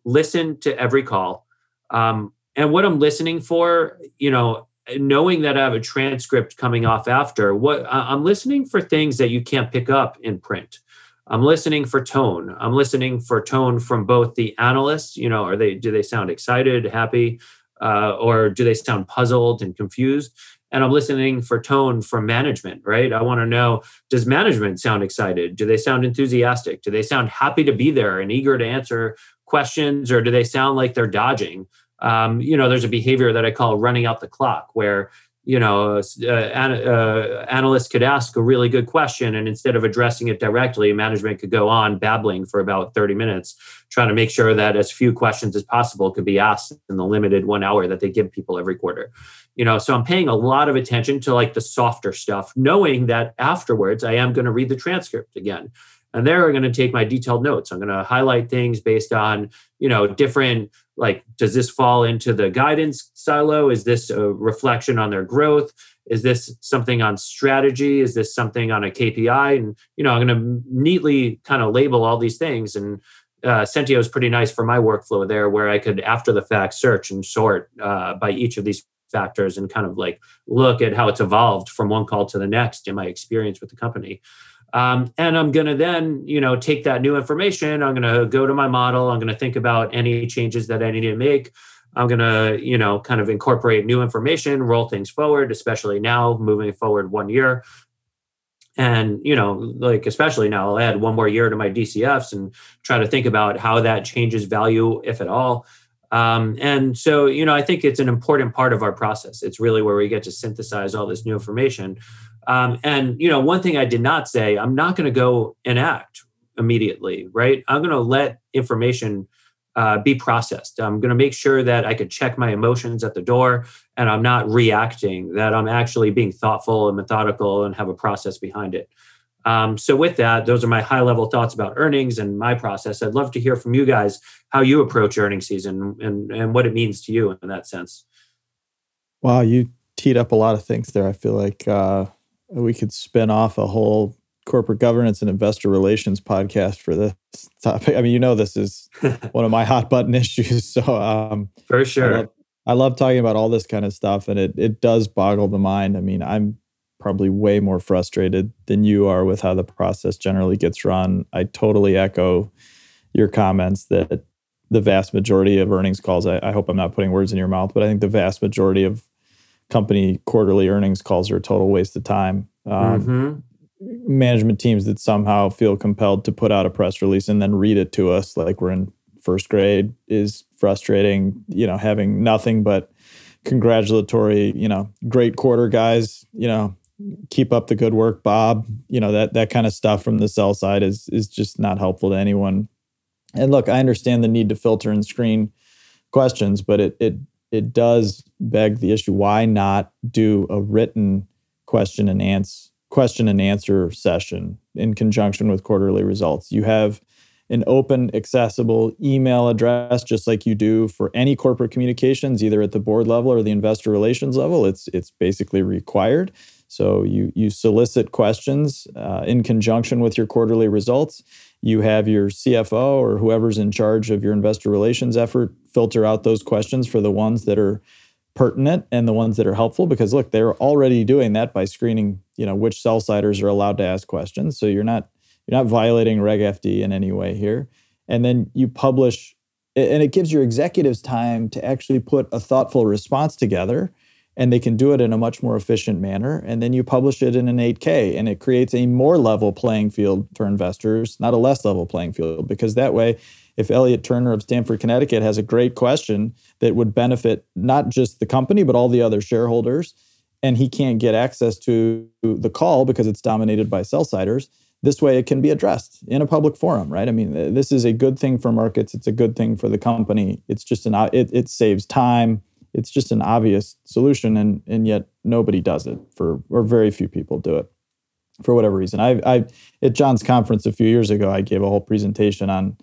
listen to every call. And what I'm listening for, you know, knowing that I have a transcript coming off after, what I'm listening for things that you can't pick up in print. I'm listening for tone. I'm listening for tone from both the analysts, you know, do they sound excited, happy, or do they sound puzzled and confused? And I'm listening for tone from management, right? I want to know, does management sound excited? Do they sound enthusiastic? Do they sound happy to be there and eager to answer questions? Or do they sound like they're dodging? You know, there's a behavior that I call running out the clock where, you know, analysts could ask a really good question and instead of addressing it directly, management could go on babbling for about 30 minutes, trying to make sure that as few questions as possible could be asked in the limited 1 hour that they give people every quarter. You know, so I'm paying a lot of attention to like the softer stuff, knowing that afterwards I am going to read the transcript again. And they're going to take my detailed notes. I'm going to highlight things based on, you know, different, like, does this fall into the guidance silo? Is this a reflection on their growth? Is this something on strategy? Is this something on a KPI? And, you know, I'm going to neatly kind of label all these things. And Sentio is pretty nice for my workflow there, where I could, after the fact, search and sort by each of these factors and kind of like look at how it's evolved from one call to the next in my experience with the company. And I'm going to then, you know, take that new information. I'm going to go to my model. I'm going to think about any changes that I need to make. I'm going to, you know, kind of incorporate new information, roll things forward, especially now moving forward 1 year. And, you know, like, especially now I'll add one more year to my DCFs and try to think about how that changes value, if at all. And so, you know, I think it's an important part of our process. It's really where we get to synthesize all this new information. And, you know, one thing I did not say, I'm not going to go and act immediately, right? I'm going to let information be processed. I'm going to make sure that I could check my emotions at the door and I'm not reacting, that I'm actually being thoughtful and methodical and have a process behind it. So with that, those are my high-level thoughts about earnings and my process. I'd love to hear from you guys how you approach earnings season and what it means to you in that sense. Wow, you teed up a lot of things there. I feel like we could spin off a whole corporate governance and investor relations podcast for this topic. I mean, you know, this is one of my hot-button issues. So for sure, I love talking about all this kind of stuff, and it does boggle the mind. I mean, I'm probably way more frustrated than you are with how the process generally gets run. I totally echo your comments that the vast majority of earnings calls, I hope I'm not putting words in your mouth, but I think the vast majority of company quarterly earnings calls are a total waste of time. Management teams that somehow feel compelled to put out a press release and then read it to us like we're in first grade is frustrating, you know, having nothing but congratulatory, you know, great quarter, guys, you know, keep up the good work, Bob. You know, that kind of stuff from the sell side is just not helpful to anyone. And look, I understand the need to filter and screen questions, but it does beg the issue: why not do a written question and answer session in conjunction with quarterly results? You have an open, accessible email address, just like you do for any corporate communications, either at the board level or the investor relations level. It's basically required. So you solicit questions in conjunction with your quarterly results. You have your CFO or whoever's in charge of your investor relations effort filter out those questions for the ones that are pertinent and the ones that are helpful. Because look, they're already doing that by screening, you know, which sell-siders are allowed to ask questions. So you're not violating Reg FD in any way here. And then you publish, and it gives your executives time to actually put a thoughtful response together, and they can do it in a much more efficient manner. And then you publish it in an 8K, and it creates a more level playing field for investors, not a less level playing field, because that way, if Elliot Turner of Stamford, Connecticut has a great question that would benefit not just the company, but all the other shareholders, and he can't get access to the call because it's dominated by sell-siders, this way it can be addressed in a public forum, right? I mean, this is a good thing for markets. It's a good thing for the company. It's just it saves time. It's just an obvious solution, and yet nobody does it, or very few people do it for whatever reason. I at John's conference a few years ago, I gave a whole presentation on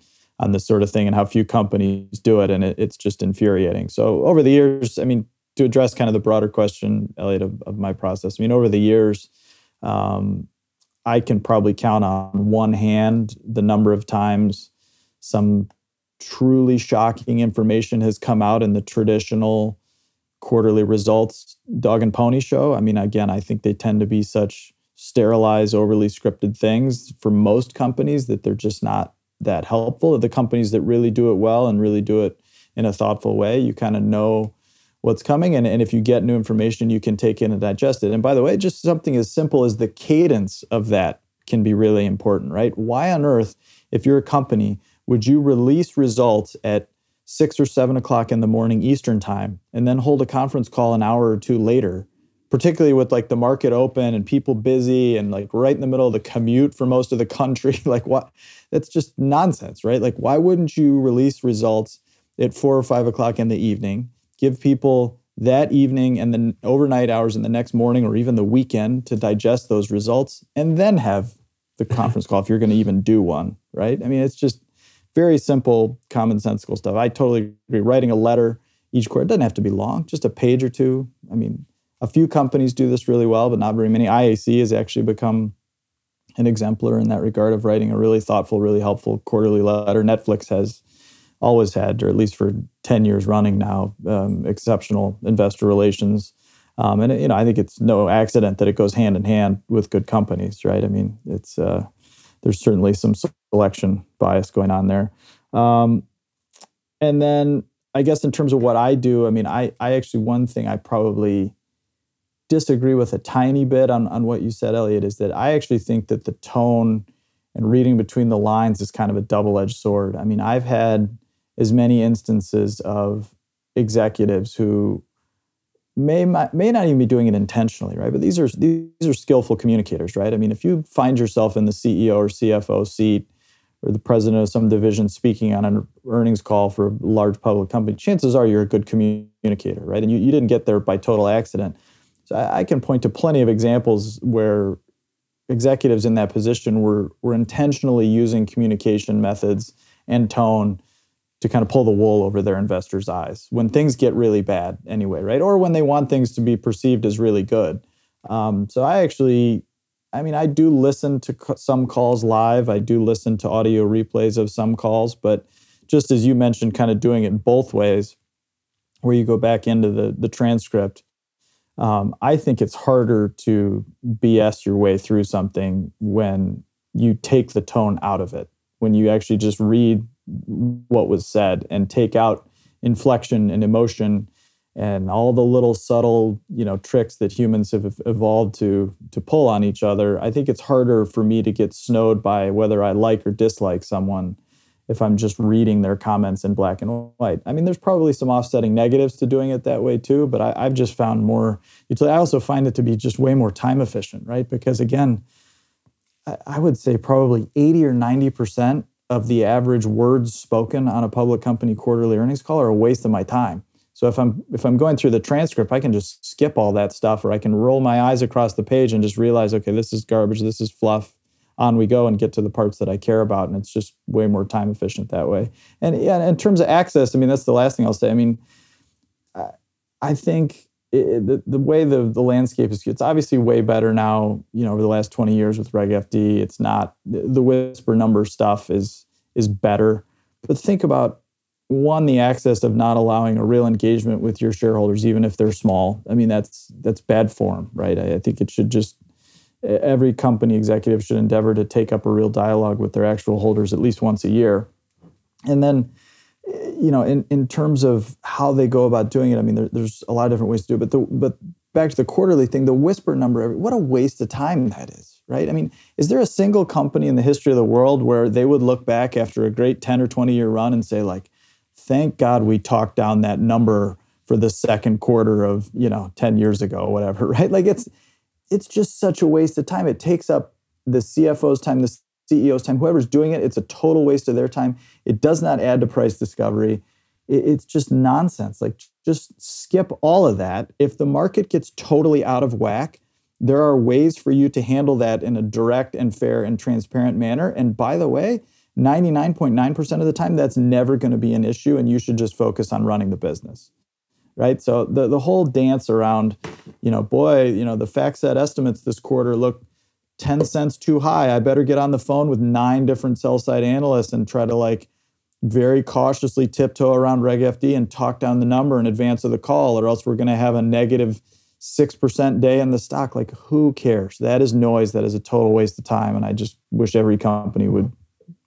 this sort of thing and how few companies do it, and it's just infuriating. So over the years, I mean, to address kind of the broader question, Elliot, of my process, I mean, over the years, I can probably count on one hand the number of times some truly shocking information has come out in the traditional quarterly results dog and pony show. I mean, again, I think they tend to be such sterilized, overly scripted things for most companies that they're just not that helpful. The companies that really do it well and really do it in a thoughtful way, you kind of know what's coming. And if you get new information, you can take in and digest it. And by the way, just something as simple as the cadence of that can be really important, right? Why on earth, if you're a company, would you release results at 6 or 7 o'clock in the morning Eastern time and then hold a conference call an hour or two later, particularly with like the market open and people busy and like right in the middle of the commute for most of the country? Like what? That's just nonsense, right? Like why wouldn't you release results at 4 or 5 o'clock in the evening, give people that evening and the overnight hours and the next morning or even the weekend to digest those results and then have the conference call if you're going to even do one, right? I mean, it's just very simple, commonsensical stuff. I totally agree. Writing a letter each quarter, it doesn't have to be long, just a page or two. I mean, a few companies do this really well, but not very many. IAC has actually become an exemplar in that regard of writing a really thoughtful, really helpful quarterly letter. Netflix has always had, or at least for 10 years running now, exceptional investor relations. And, you know, I think it's no accident that it goes hand in hand with good companies, right? I mean, it's there's certainly some selection bias going on there. And then I guess in terms of what I do, I mean, I actually, one thing I probably disagree with a tiny bit on what you said, Elliot, is that I actually think that the tone and reading between the lines is kind of a double-edged sword. I mean, I've had as many instances of executives who may not even be doing it intentionally, right? But these are skillful communicators, right? I mean, if you find yourself in the CEO or CFO seat or the president of some division speaking on an earnings call for a large public company, chances are you're a good communicator, right? And you didn't get there by total accident. So I can point to plenty of examples where executives in that position were intentionally using communication methods and tone to kind of pull the wool over their investors' eyes when things get really bad anyway, right? Or when they want things to be perceived as really good. So I do listen to some calls live. I do listen to audio replays of some calls, but just as you mentioned, kind of doing it both ways, where you go back into the transcript, I think it's harder to BS your way through something when you take the tone out of it, when you actually just read what was said and take out inflection and emotion and all the little subtle, tricks that humans have evolved to pull on each other. I think it's harder for me to get snowed by whether I like or dislike someone if I'm just reading their comments in black and white. I mean, there's probably some offsetting negatives to doing it that way too, but I've just found more utility. I also find it to be just way more time efficient, right? Because again, I would say probably 80 or 90% of the average words spoken on a public company quarterly earnings call are a waste of my time. So if I'm going through the transcript, I can just skip all that stuff, or I can roll my eyes across the page and just realize, okay, this is garbage, this is fluff, on we go, and get to the parts that I care about. And it's just way more time efficient that way. And yeah, in terms of access, I mean, that's the last thing I'll say. I mean, I think the way the landscape is, it's obviously way better now, over the last 20 years with Reg FD. It's not, the whisper number stuff is better. But think about, one, the access of not allowing a real engagement with your shareholders, even if they're small. I mean, that's bad form, right? I think it should just, every company executive should endeavor to take up a real dialogue with their actual holders at least once a year. And then, in terms of how they go about doing it, I mean, there's a lot of different ways to do it. But back to the quarterly thing, the whisper number, what a waste of time that is, right? I mean, is there a single company in the history of the world where they would look back after a great 10 or 20-year run and say, like, thank God we talked down that number for the second quarter of, 10 years ago, whatever, right? Like, it's just such a waste of time. It takes up the CFO's time, the CEO's time, whoever's doing it. It's a total waste of their time. It does not add to price discovery. It's just nonsense. Like, just skip all of that. If the market gets totally out of whack, there are ways for you to handle that in a direct and fair and transparent manner. And by the way, 99.9% of the time, that's never going to be an issue, and you should just focus on running the business. Right? So the whole dance around, the FactSet estimates this quarter look 10 cents too high. I better get on the phone with 9 different sell-side analysts and try to very cautiously tiptoe around Reg FD and talk down the number in advance of the call, or else we're going to have a negative 6% day in the stock. Like, who cares? That is noise. That is a total waste of time. And I just wish every company would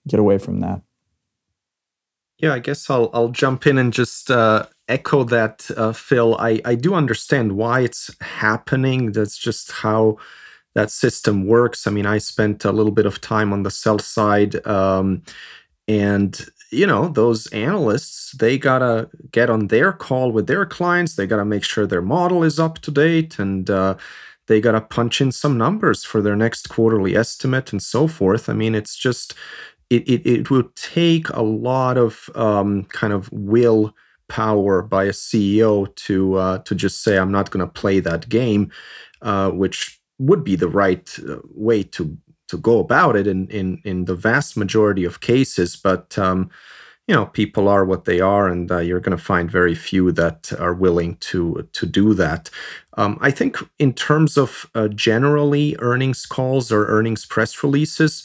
get away from that. Yeah, I guess I'll jump in and just echo that, Phil. I do understand why it's happening. That's just how that system works. I mean, I spent a little bit of time on the sell side, and you know, those analysts, they got to get on their call with their clients. They got to make sure their model is up to date, and they got to punch in some numbers for their next quarterly estimate and so forth. I mean, it's just, it will take a lot of kind of willpower by a CEO to just say, I'm not going to play that game, which would be the right way to go about it in the vast majority of cases. But, you know, people are what they are, and you're going to find very few that are willing to do that. I think in terms of generally earnings calls or earnings press releases,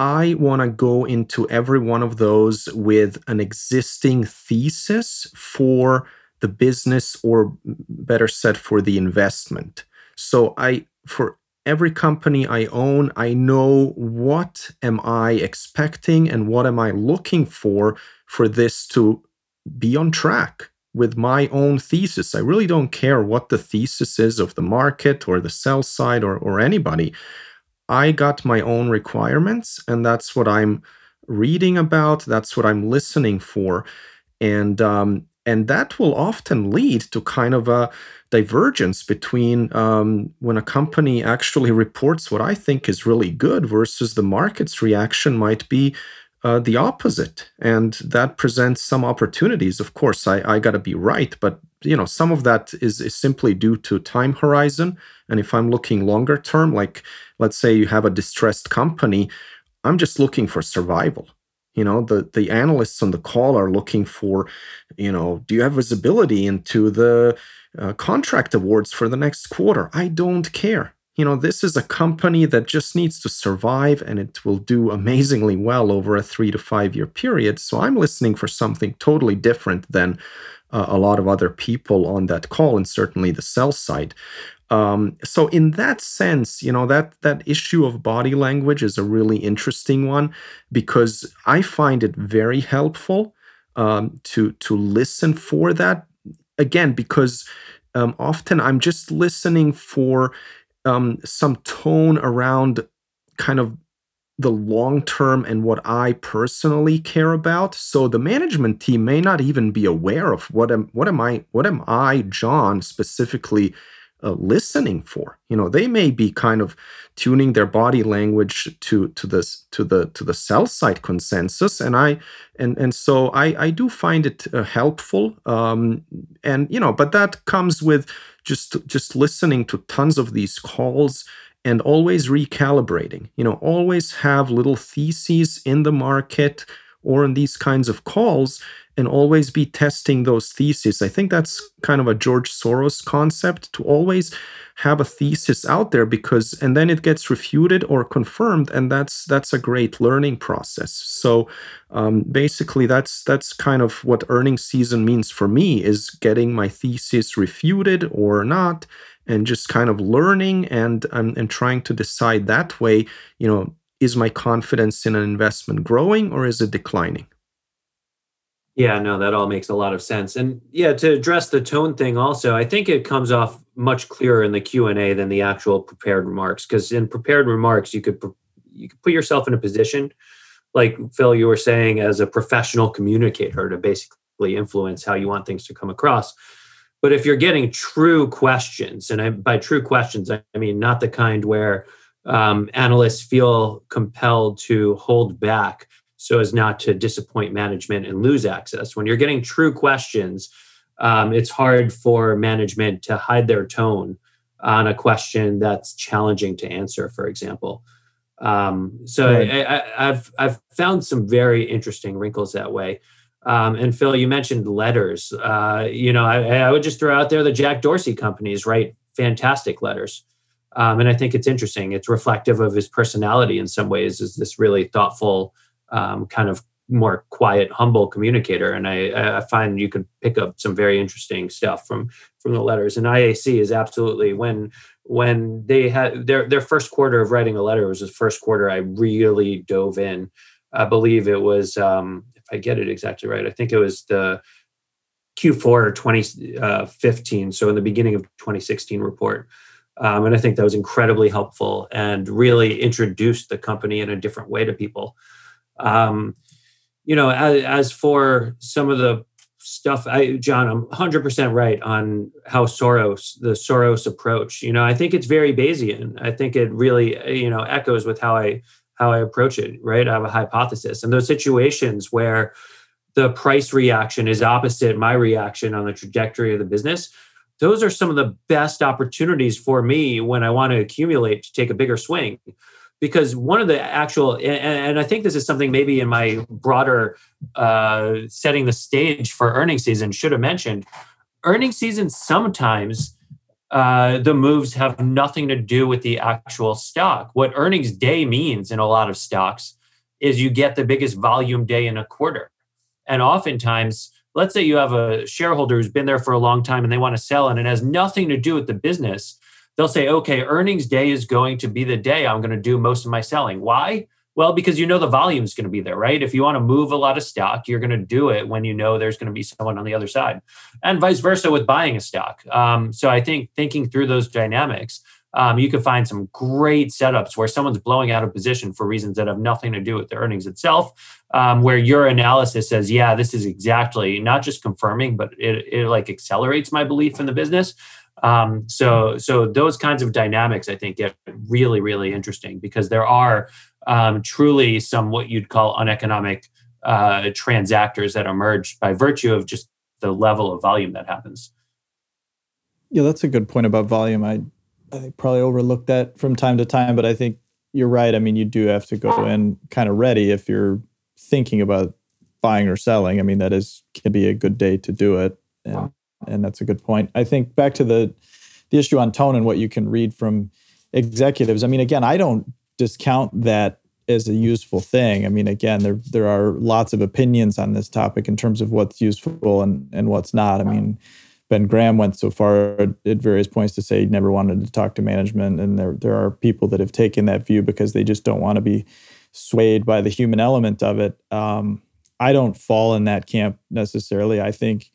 I want to go into every one of those with an existing thesis for the business, or better said, for the investment. So for every company I own, I know what am I expecting and what am I looking for this to be on track with my own thesis. I really don't care what the thesis is of the market or the sell side or anybody. I got my own requirements, and that's what I'm reading about. That's what I'm listening for. And that will often lead to kind of a divergence between when a company actually reports what I think is really good versus the market's reaction might be the opposite. And that presents some opportunities. Of course, I got to be right, but you know, some of that is simply due to time horizon. And if I'm looking longer term, like let's say you have a distressed company, I'm just looking for survival. You know, the analysts on the call are looking for, you know, do you have visibility into the contract awards for the next quarter? I don't care. You know, this is a company that just needs to survive, and it will do amazingly well over a 3 to 5 year period. So I'm listening for something totally different than a lot of other people on that call, and certainly the sell side. So in that sense, you know, that issue of body language is a really interesting one, because I find it very helpful to listen for that. Again, because often I'm just listening for some tone around kind of the long term and what I personally care about. So the management team may not even be aware of what am I, John, specifically listening for. You know, they may be kind of tuning their body language to the sell side consensus, and so I do find it helpful, and you know, but that comes with just listening to tons of these calls and always recalibrating. You know, always have little theses in the market or in these kinds of calls, and always be testing those theses. I think that's kind of a George Soros concept, to always have a thesis out there, because, and then it gets refuted or confirmed, and that's a great learning process. So basically, that's kind of what earnings season means for me, is getting my thesis refuted or not, and just kind of learning and trying to decide that way, you know, is my confidence in an investment growing or is it declining? Yeah, no, that all makes a lot of sense. And yeah, to address the tone thing also, I think it comes off much clearer in the Q&A than the actual prepared remarks. Because in prepared remarks, you could put yourself in a position, like Phil, you were saying, as a professional communicator to basically influence how you want things to come across. But if you're getting true questions, and by true questions, I mean not the kind where analysts feel compelled to hold back so as not to disappoint management and lose access. When you're getting true questions, it's hard for management to hide their tone on a question that's challenging to answer, for example. Right. I've found some very interesting wrinkles that way. And Phil, you mentioned letters. You know, I would just throw out there the Jack Dorsey companies write fantastic letters. And I think it's interesting. It's reflective of his personality in some ways, is this really thoughtful kind of more quiet, humble communicator. And I find you can pick up some very interesting stuff from the letters. And IAC is absolutely when they had their first quarter of writing a letter was the first quarter I really dove in. I believe it was, if I get it exactly right, I think it was the Q4 or 2015. So in the beginning of 2016 report. And I think that was incredibly helpful and really introduced the company in a different way to people. You know, as for some of the stuff, John, I'm 100% right on how the Soros approach, you know, I think it's very Bayesian. I think it really, you know, echoes with how I approach it, right? I have a hypothesis. And those situations where the price reaction is opposite my reaction on the trajectory of the business, those are some of the best opportunities for me when I want to accumulate to take a bigger swing. Because one of the actual, and I think this is something maybe in my broader setting the stage for earnings season should have mentioned, earnings season sometimes the moves have nothing to do with the actual stock. What earnings day means in a lot of stocks is you get the biggest volume day in a quarter. And oftentimes, let's say you have a shareholder who's been there for a long time and they want to sell and it has nothing to do with the business. They'll say, okay, earnings day is going to be the day I'm going to do most of my selling. Why? Well, because you know the volume is going to be there, right? If you want to move a lot of stock, you're going to do it when you know there's going to be someone on the other side, and vice versa with buying a stock. So I think thinking through those dynamics, you can find some great setups where someone's blowing out a position for reasons that have nothing to do with the earnings itself, where your analysis says, yeah, this is exactly not just confirming, but it like accelerates my belief in the business. So those kinds of dynamics, I think, get really, really interesting because there are truly some what you'd call uneconomic transactors that emerge by virtue of just the level of volume that happens. Yeah, that's a good point about volume. I probably overlooked that from time to time, but I think you're right. I mean, you do have to go in kind of ready if you're thinking about buying or selling. I mean, that can be a good day to do it. And that's a good point. I think back to the issue on tone and what you can read from executives. I mean, again, I don't discount that as a useful thing. I mean, again, there are lots of opinions on this topic in terms of what's useful and what's not. I mean, Ben Graham went so far at various points to say he never wanted to talk to management. And there are people that have taken that view because they just don't want to be swayed by the human element of it. I don't fall in that camp necessarily. I think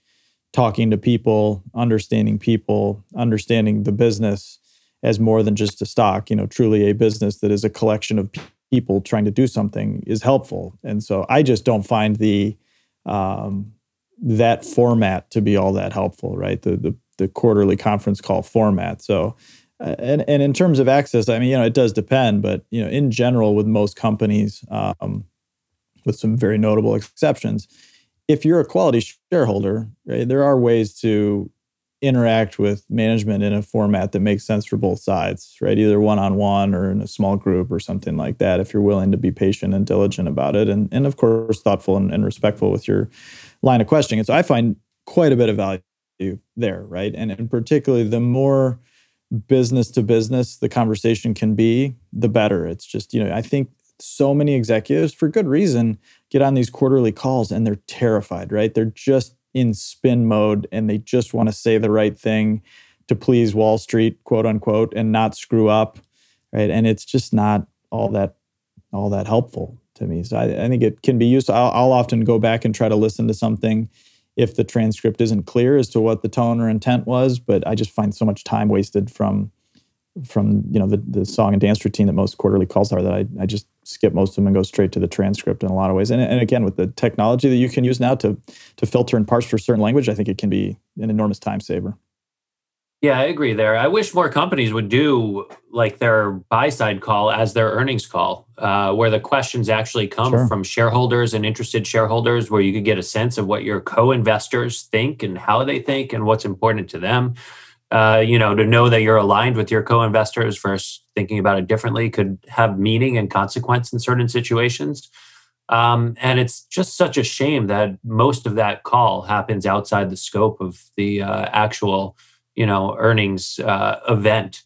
talking to people, understanding the business as more than just a stock, you know, truly a business that is a collection of people trying to do something is helpful. And so I just don't find that format to be all that helpful, right? The quarterly conference call format. So, and in terms of access, I mean, you know, it does depend, but, you know, in general with most companies, with some very notable exceptions, if you're a quality shareholder, right, there are ways to interact with management in a format that makes sense for both sides, right? Either one-on-one or in a small group or something like that, if you're willing to be patient and diligent about it. And of course, thoughtful and respectful with your line of questioning. And so I find quite a bit of value there, right? And particularly the more business to business the conversation can be, the better. It's just, you know, I think so many executives, for good reason, get on these quarterly calls and they're terrified, right? They're just in spin mode and they just want to say the right thing to please Wall Street, quote unquote, and not screw up, right? And it's just not all that helpful to me. So I think it can be useful. I'll often go back and try to listen to something if the transcript isn't clear as to what the tone or intent was, but I just find so much time wasted from you know the song and dance routine that most quarterly calls are that I just skip most of them and go straight to the transcript in a lot of ways. And again, with the technology that you can use now to filter and parse for certain language, I think it can be an enormous time saver. Yeah, I agree there. I wish more companies would do like their buy-side call as their earnings call, where the questions actually come from shareholders and interested shareholders, where you could get a sense of what your co-investors think and how they think and what's important to them. You know, to know that you're aligned with your co-investors versus thinking about it differently could have meaning and consequence in certain situations. And it's just such a shame that most of that call happens outside the scope of the actual, you know, earnings event.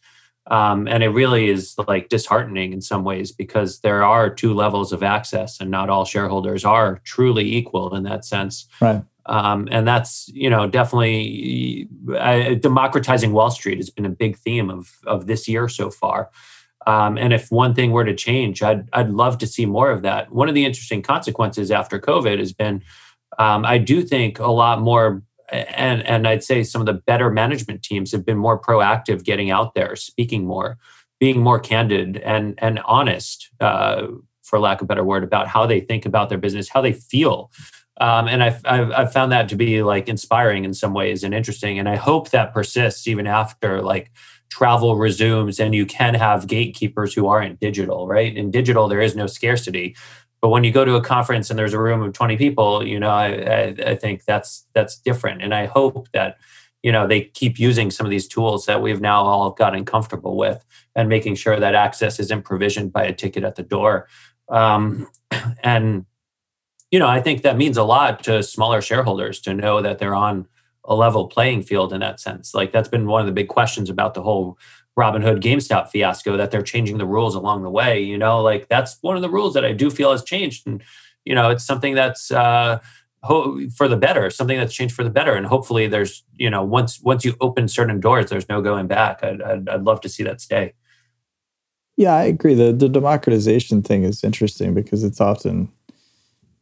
And it really is like disheartening in some ways because there are two levels of access and not all shareholders are truly equal in that sense. Right. And that's, you know, definitely democratizing Wall Street has been a big theme of this year so far. And if one thing were to change, I'd love to see more of that. One of the interesting consequences after COVID has been, I do think a lot more. And I'd say some of the better management teams have been more proactive getting out there, speaking more, being more candid and honest, for lack of a better word, about how they think about their business, how they feel. And I've found that to be like inspiring in some ways and interesting. And I hope that persists even after like travel resumes and you can have gatekeepers who aren't digital, right? In digital, there is no scarcity. But when you go to a conference and there's a room of 20 people, you know, I think that's different. And I hope that, you know, they keep using some of these tools that we've now all gotten comfortable with and making sure that access isn't provisioned by a ticket at the door. And, you know, I think that means a lot to smaller shareholders to know that they're on a level playing field in that sense. Like that's been one of the big questions about the whole Robinhood GameStop fiasco, that they're changing the rules along the way. You know, like that's one of the rules that I do feel has changed. And, you know, it's something that's for the better, something that's changed for the better. And hopefully there's, you know, once you open certain doors, there's no going back. I'd love to see that stay. Yeah, I agree. The democratization thing is interesting because it's often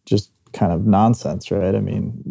just kind of nonsense, right? I mean,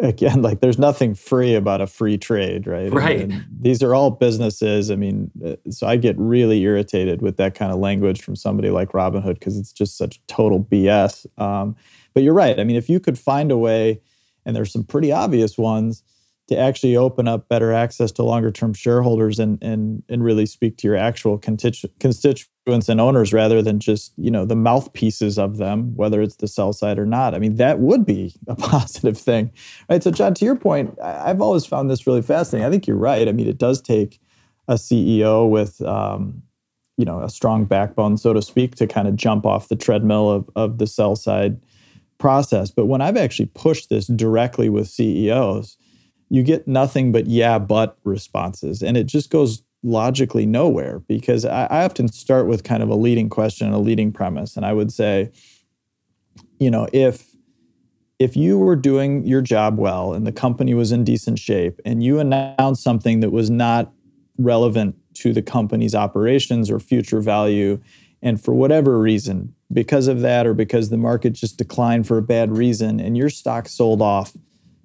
again, like there's nothing free about a free trade, right? Right. And these are all businesses. I mean, so I get really irritated with that kind of language from somebody like Robinhood because it's just such total BS. But you're right. I mean, if you could find a way, and there's some pretty obvious ones, to actually open up better access to longer-term shareholders and really speak to your actual constituents and owners rather than just, you know, the mouthpieces of them, whether it's the sell side or not. I mean, that would be a positive thing. All right, so John, to your point, I've always found this really fascinating. I think you're right. I mean, it does take a CEO with, you know, a strong backbone, so to speak, to kind of jump off the treadmill of the sell side process. But when I've actually pushed this directly with CEOs, you get nothing but yeah, but responses. And it just goes logically nowhere because I often start with kind of a leading question and a leading premise. And I would say, you know, if you were doing your job well and the company was in decent shape and you announced something that was not relevant to the company's operations or future value, and for whatever reason, because of that or because the market just declined for a bad reason and your stock sold off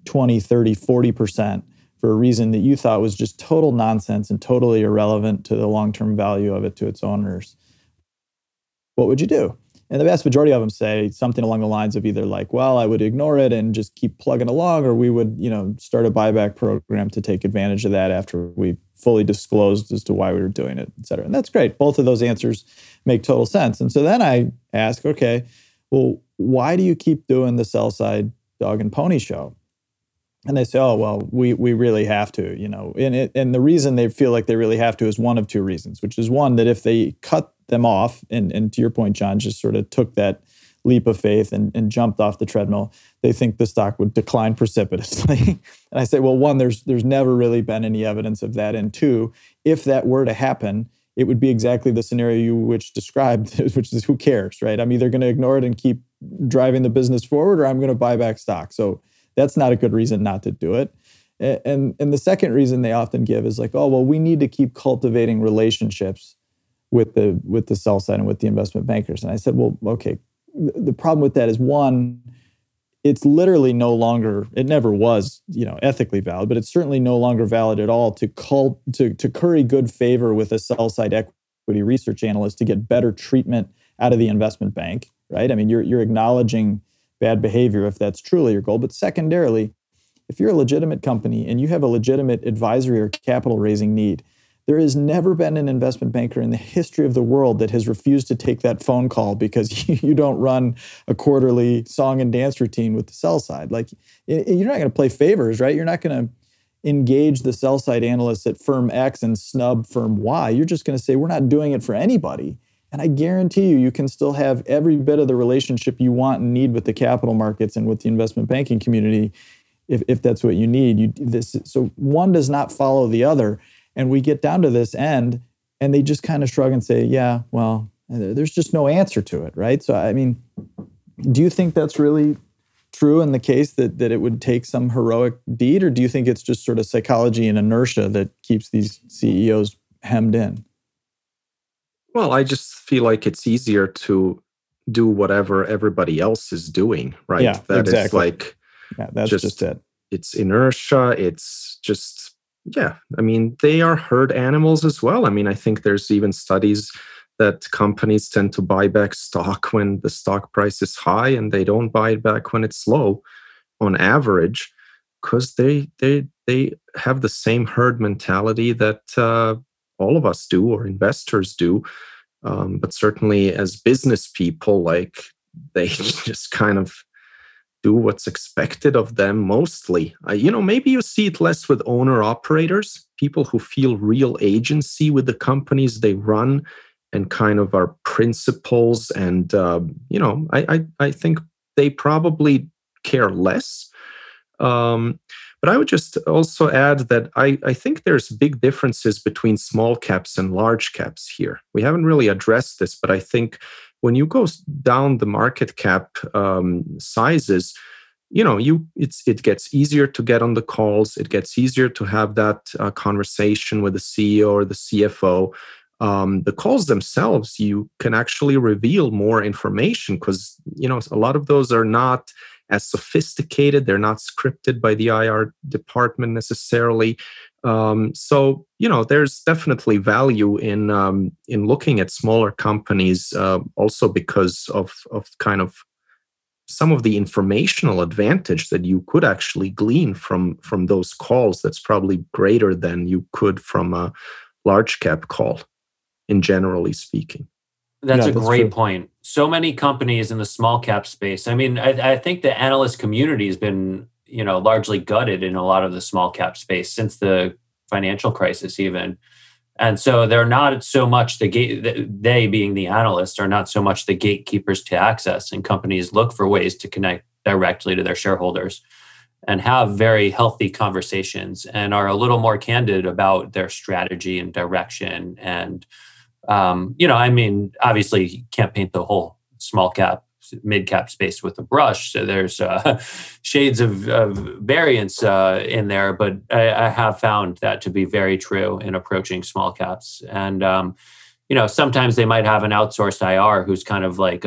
20, 30, 40% for a reason that you thought was just total nonsense and totally irrelevant to the long-term value of it to its owners, what would you do? And the vast majority of them say something along the lines of either like, well, I would ignore it and just keep plugging along, or we would, you know, start a buyback program to take advantage of that after we fully disclosed as to why we were doing it, et cetera. And that's great. Both of those answers make total sense. And so then I ask, okay, well, why do you keep doing the sell-side dog and pony show? And they say, oh, well, we really have to, you know. And the reason they feel like they really have to is one of two reasons, which is one, that if they cut them off, and to your point, John, just sort of took that leap of faith and jumped off the treadmill, they think the stock would decline precipitously. And I say, well, one, there's never really been any evidence of that. And two, if that were to happen, it would be exactly the scenario you which described, which is who cares, right? I'm either going to ignore it and keep driving the business forward, or I'm going to buy back stock. So that's not a good reason not to do it. And the second reason they often give is like, oh, well, we need to keep cultivating relationships with the sell side and with the investment bankers. And I said, well, okay, the problem with that is one, it's literally no longer, it never was, you know, ethically valid, but it's certainly no longer valid at all to curry good favor with a sell side equity research analyst to get better treatment out of the investment bank, right? I mean, you're acknowledging bad behavior if that's truly your goal. But secondarily, if you're a legitimate company and you have a legitimate advisory or capital raising need, there has never been an investment banker in the history of the world that has refused to take that phone call because you don't run a quarterly song and dance routine with the sell side. Like, you're not going to play favors, right? You're not going to engage the sell side analysts at firm X and snub firm Y. You're just going to say, we're not doing it for anybody. And I guarantee you can still have every bit of the relationship you want and need with the capital markets and with the investment banking community if that's what you need. So one does not follow the other. And we get down to this end And they just kind of shrug and say, yeah, well, there's just no answer to it, right? So, I mean, do you think that's really true in the case that it would take some heroic deed? Or do you think it's just sort of psychology and inertia that keeps these CEOs hemmed in? Well, I just feel like it's easier to do whatever everybody else is doing, right? Yeah, that exactly. Is like... Yeah, that's just it. It's inertia. It's just... Yeah. I mean, they are herd animals as well. I mean, I think there's even studies that companies tend to buy back stock when the stock price is high and they don't buy it back when it's low on average, because they have the same herd mentality that all of us do, or investors do. But certainly as business people, like, they just kind of do what's expected of them mostly. Maybe you see it less with owner-operators, people who feel real agency with the companies they run and kind of are principals. And, I think they probably care less. But I would just also add that I think there's big differences between small caps and large caps here. We haven't really addressed this, but I think when you go down the market cap sizes, it gets easier to get on the calls. It gets easier to have that conversation with the CEO or the CFO. The calls themselves, you can actually reveal more information because a lot of those are not as sophisticated. They're not scripted by the IR department necessarily. So there's definitely value in looking at smaller companies, also because of kind of some of the informational advantage that you could actually glean from those calls. That's probably greater than you could from a large cap call, in generally speaking. That's great point. So many companies in the small cap space. I mean, I think the analyst community has been, largely gutted in a lot of the small cap space since the financial crisis even. And so they're not so much they being the analysts are not so much the gatekeepers to access, and companies look for ways to connect directly to their shareholders and have very healthy conversations and are a little more candid about their strategy and direction. And obviously you can't paint the whole small cap, mid cap space with a brush. So there's shades of variance in there, but I have found that to be very true in approaching small caps. And, sometimes they might have an outsourced IR who's kind of like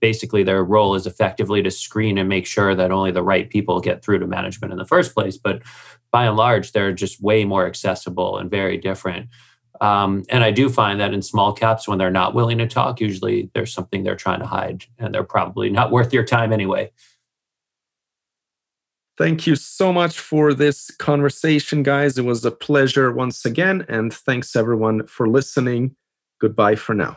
basically their role is effectively to screen and make sure that only the right people get through to management in the first place. But by and large, they're just way more accessible and very different. And I do find that in small caps, when they're not willing to talk, usually there's something they're trying to hide, and they're probably not worth your time anyway. Thank you so much for this conversation, guys. It was a pleasure once again. And thanks everyone for listening. Goodbye for now.